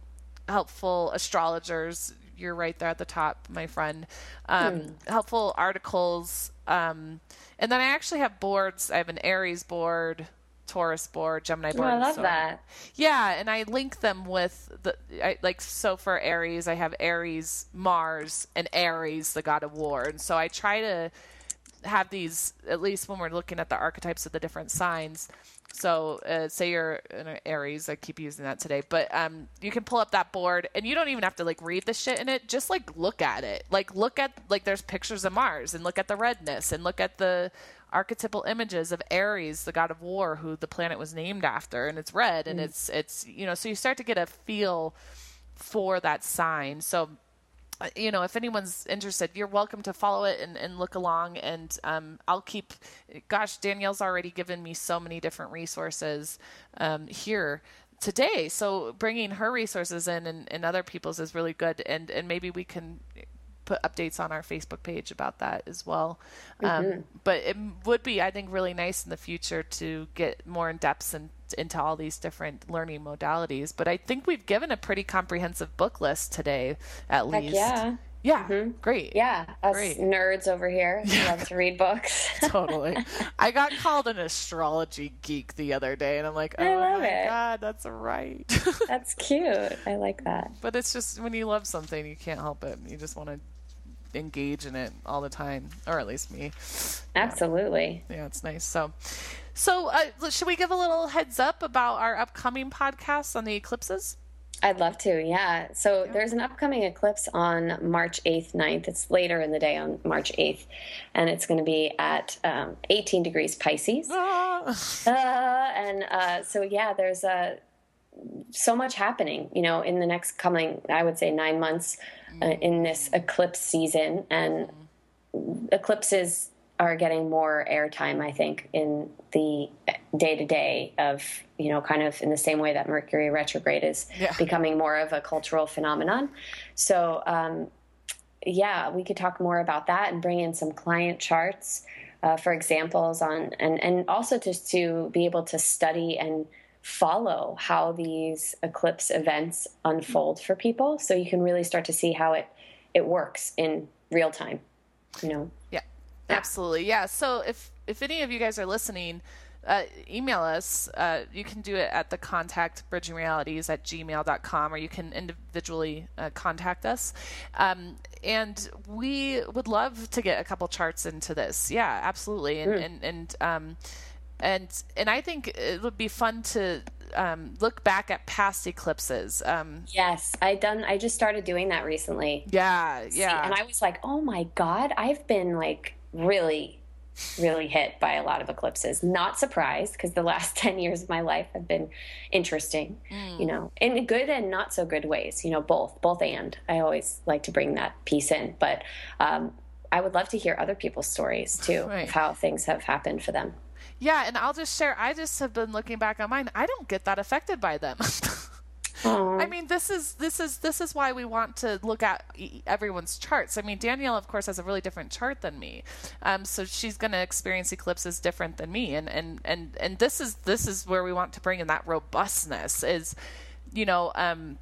helpful astrologers. You're right there at the top, my friend, um, hmm. helpful articles. Um, and then I actually have boards. I have an Aries board, Taurus board, Gemini board. Oh, I love so that. Yeah, and I link them with the I, like. So for Aries, I have Aries, Mars, and Aries, the god of war. And so I try to have these at least when we're looking at the archetypes of the different signs. So uh, say you're an Aries, I keep using that today, but um, you can pull up that board and you don't even have to like read the shit in it. Just like look at it, like look at like there's pictures of Mars and look at the redness and look at the archetypal images of Aries, the god of war, who the planet was named after. And it's red and mm. it's, it's, you know, so you start to get a feel for that sign. So, you know, if anyone's interested, you're welcome to follow it and, and look along. And um, I'll keep, gosh, Danielle's already given me so many different resources um, here today. So bringing her resources in and, and other people's is really good. And, and maybe we can put updates on our Facebook page about that as well. Mm-hmm. Um, but it would be, I think, really nice in the future to get more in depth and into all these different learning modalities. But I think we've given a pretty comprehensive book list today, at Heck least. Yeah. Yeah. Mm-hmm. Great. Yeah. Us great. Nerds over here yeah. love to read books. Totally. I got called an astrology geek the other day and I'm like, oh I love my it. God, that's right. That's cute. I like that. But it's just when you love something, you can't help it. You just want to engage in it all the time, or at least me. Absolutely. Yeah, yeah it's nice. So, so uh, should we give a little heads up about our upcoming podcasts on the eclipses? I'd love to. Yeah. So yeah. There's an upcoming eclipse on March eighth, ninth. It's later in the day on March eighth, and it's going to be at um, eighteen degrees Pisces. Ah. Uh, and uh, so, yeah, there's a, so much happening, you know, in the next coming, I would say nine months uh, in this eclipse season, and eclipses are getting more airtime, I think, in the day to day of, you know, kind of in the same way that Mercury retrograde is yeah. becoming more of a cultural phenomenon. So, um, yeah, we could talk more about that and bring in some client charts, uh, for examples on, and, and also just to be able to study and follow how these eclipse events unfold for people. So you can really start to see how it, it works in real time, you know? Yeah, absolutely. Yeah. So if, if any of you guys are listening, uh, email us, uh, you can do it at the contact bridging realities at gmail dot com, or you can individually uh, contact us. Um, and we would love to get a couple charts into this. Yeah, absolutely. And, mm. and, and, um, And and I think it would be fun to um, look back at past eclipses. Um, yes, I done. I just started doing that recently. Yeah, See, yeah. And I was like, oh my God, I've been like really, really hit by a lot of eclipses. Not surprised, because the last ten years of my life have been interesting, mm. you know, in good and not so good ways, you know, both, both and. I always like to bring that piece in. But um, I would love to hear other people's stories too, right. of how things have happened for them. Yeah, and I'll just share, I just have been looking back on mine. I don't get that affected by them. I mean, this is this is this is why we want to look at everyone's charts. I mean, Danielle, of course, has a really different chart than me, um, so she's going to experience eclipses different than me. And and and and this is this is where we want to bring in that robustness. Is, you know, um,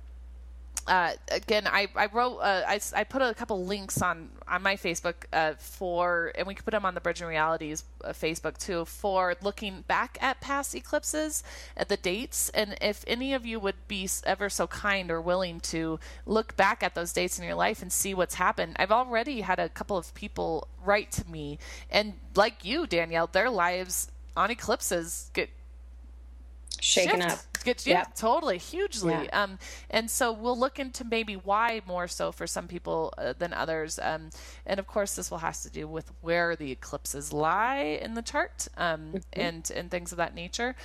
uh, again, I I wrote uh, I I put a couple links on on my Facebook uh, for, and we could put them on the Bridging Realities uh, Facebook too, for looking back at past eclipses, at the dates, and if any of you would be ever so kind or willing to look back at those dates in your life and see what's happened. I've already had a couple of people write to me, and like you, Danielle, their lives on eclipses get shaken shift. up. Get, yeah, yep. Totally, hugely. Yeah. Um, and so we'll look into maybe why more so for some people uh, than others. Um, and of course, this will have to do with where the eclipses lie in the chart, um, mm-hmm. and and things of that nature.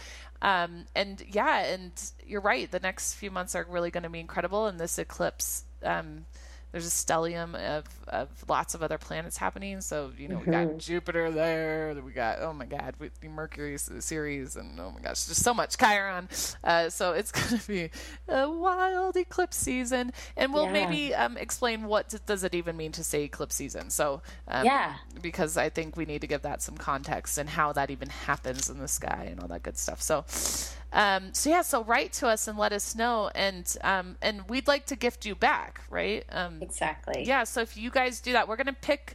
Um, and yeah, and you're right. The next few months are really going to be incredible. And this eclipse, um, there's a stellium of, of lots of other planets happening. So, you know, mm-hmm. we got Jupiter there. We got, oh, my God, we, Mercury series. And, oh, my gosh, just so much Chiron. Uh, so it's going to be a wild eclipse season. And we'll yeah. maybe um, explain what t- does it even mean to say eclipse season. So um, yeah. because I think we need to give that some context and how that even happens in the sky and all that good stuff. So. Um, so yeah, so write to us and let us know, and um, and we'd like to gift you back, right? Um, exactly. Yeah. So if you guys do that, we're gonna pick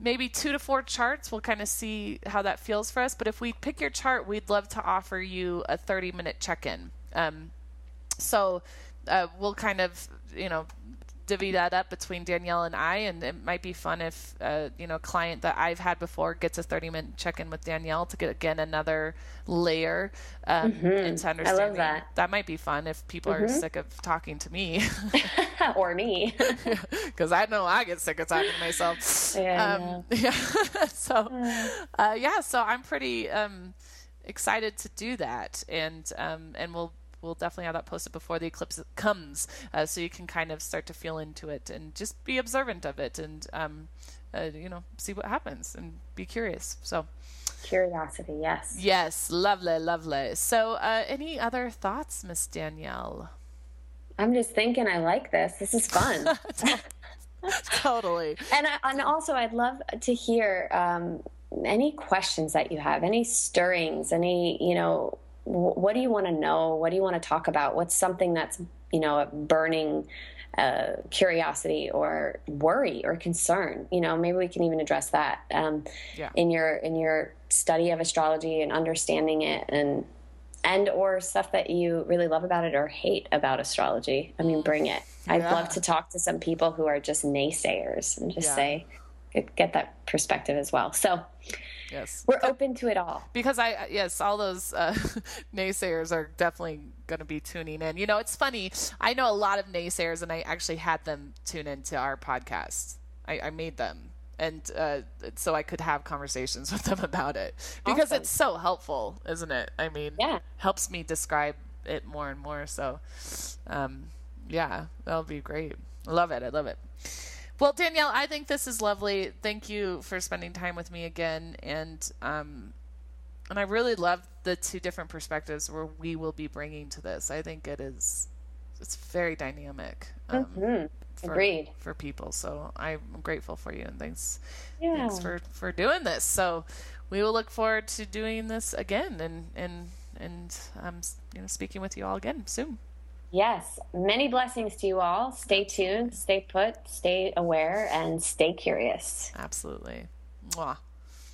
maybe two to four charts. We'll kind of see how that feels for us. But if we pick your chart, we'd love to offer you a thirty minute check-in. Um, so uh, we'll kind of, you know, divvy that up between Danielle and I, and it might be fun if uh, you know, a client that I've had before gets a thirty minute check-in with Danielle to get, again, another layer um, mm-hmm. into understanding. I love that. That might be fun if people mm-hmm. are sick of talking to me. Or me. Because I know I get sick of talking to myself. Yeah. Um, yeah. so, uh, yeah, so I'm pretty um, excited to do that, and um, and we'll We'll definitely have that posted before the eclipse comes, uh, so you can kind of start to feel into it and just be observant of it, and um, uh, you know, see what happens and be curious. So, curiosity, yes, yes, lovely, lovely. So, uh, any other thoughts, Miss Danielle? I'm just thinking, I like this. This is fun. Totally. And I, and also, I'd love to hear um, any questions that you have, any stirrings, any you know. What do you want to know? What do you want to talk about? What's something that's, you know, a burning uh, curiosity or worry or concern? You know, maybe we can even address that um, yeah. in your in your study of astrology and understanding it, and and or stuff that you really love about it or hate about astrology. I mean, bring it. Yeah. I'd love to talk to some people who are just naysayers and just yeah. say, get that perspective as well. So. Yes, we're open to it all, because I yes all those uh, naysayers are definitely going to be tuning in. You know, it's funny, I know a lot of naysayers, and I actually had them tune into our podcast. I, I made them, and uh, so I could have conversations with them about it, because awesome. It's so helpful, isn't it? I mean, yeah, helps me describe it more and more. So, um, yeah, that'll be great. Love it. I love it. Well, Danielle, I think this is lovely. Thank you for spending time with me again. And um, and I really love the two different perspectives where we will be bringing to this. I think it is, it's very dynamic um, mm-hmm. for, Agreed. for people. So I'm grateful for you, and thanks, yeah. thanks for, for doing this. So we will look forward to doing this again, and, and, and um, you know, speaking with you all again soon. Yes. Many blessings to you all. Stay tuned, stay put, stay aware, and stay curious. Absolutely. Mwah.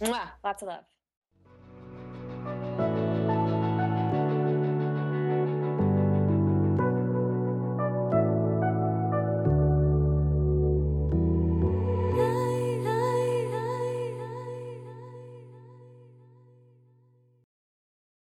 Mwah. Lots of love.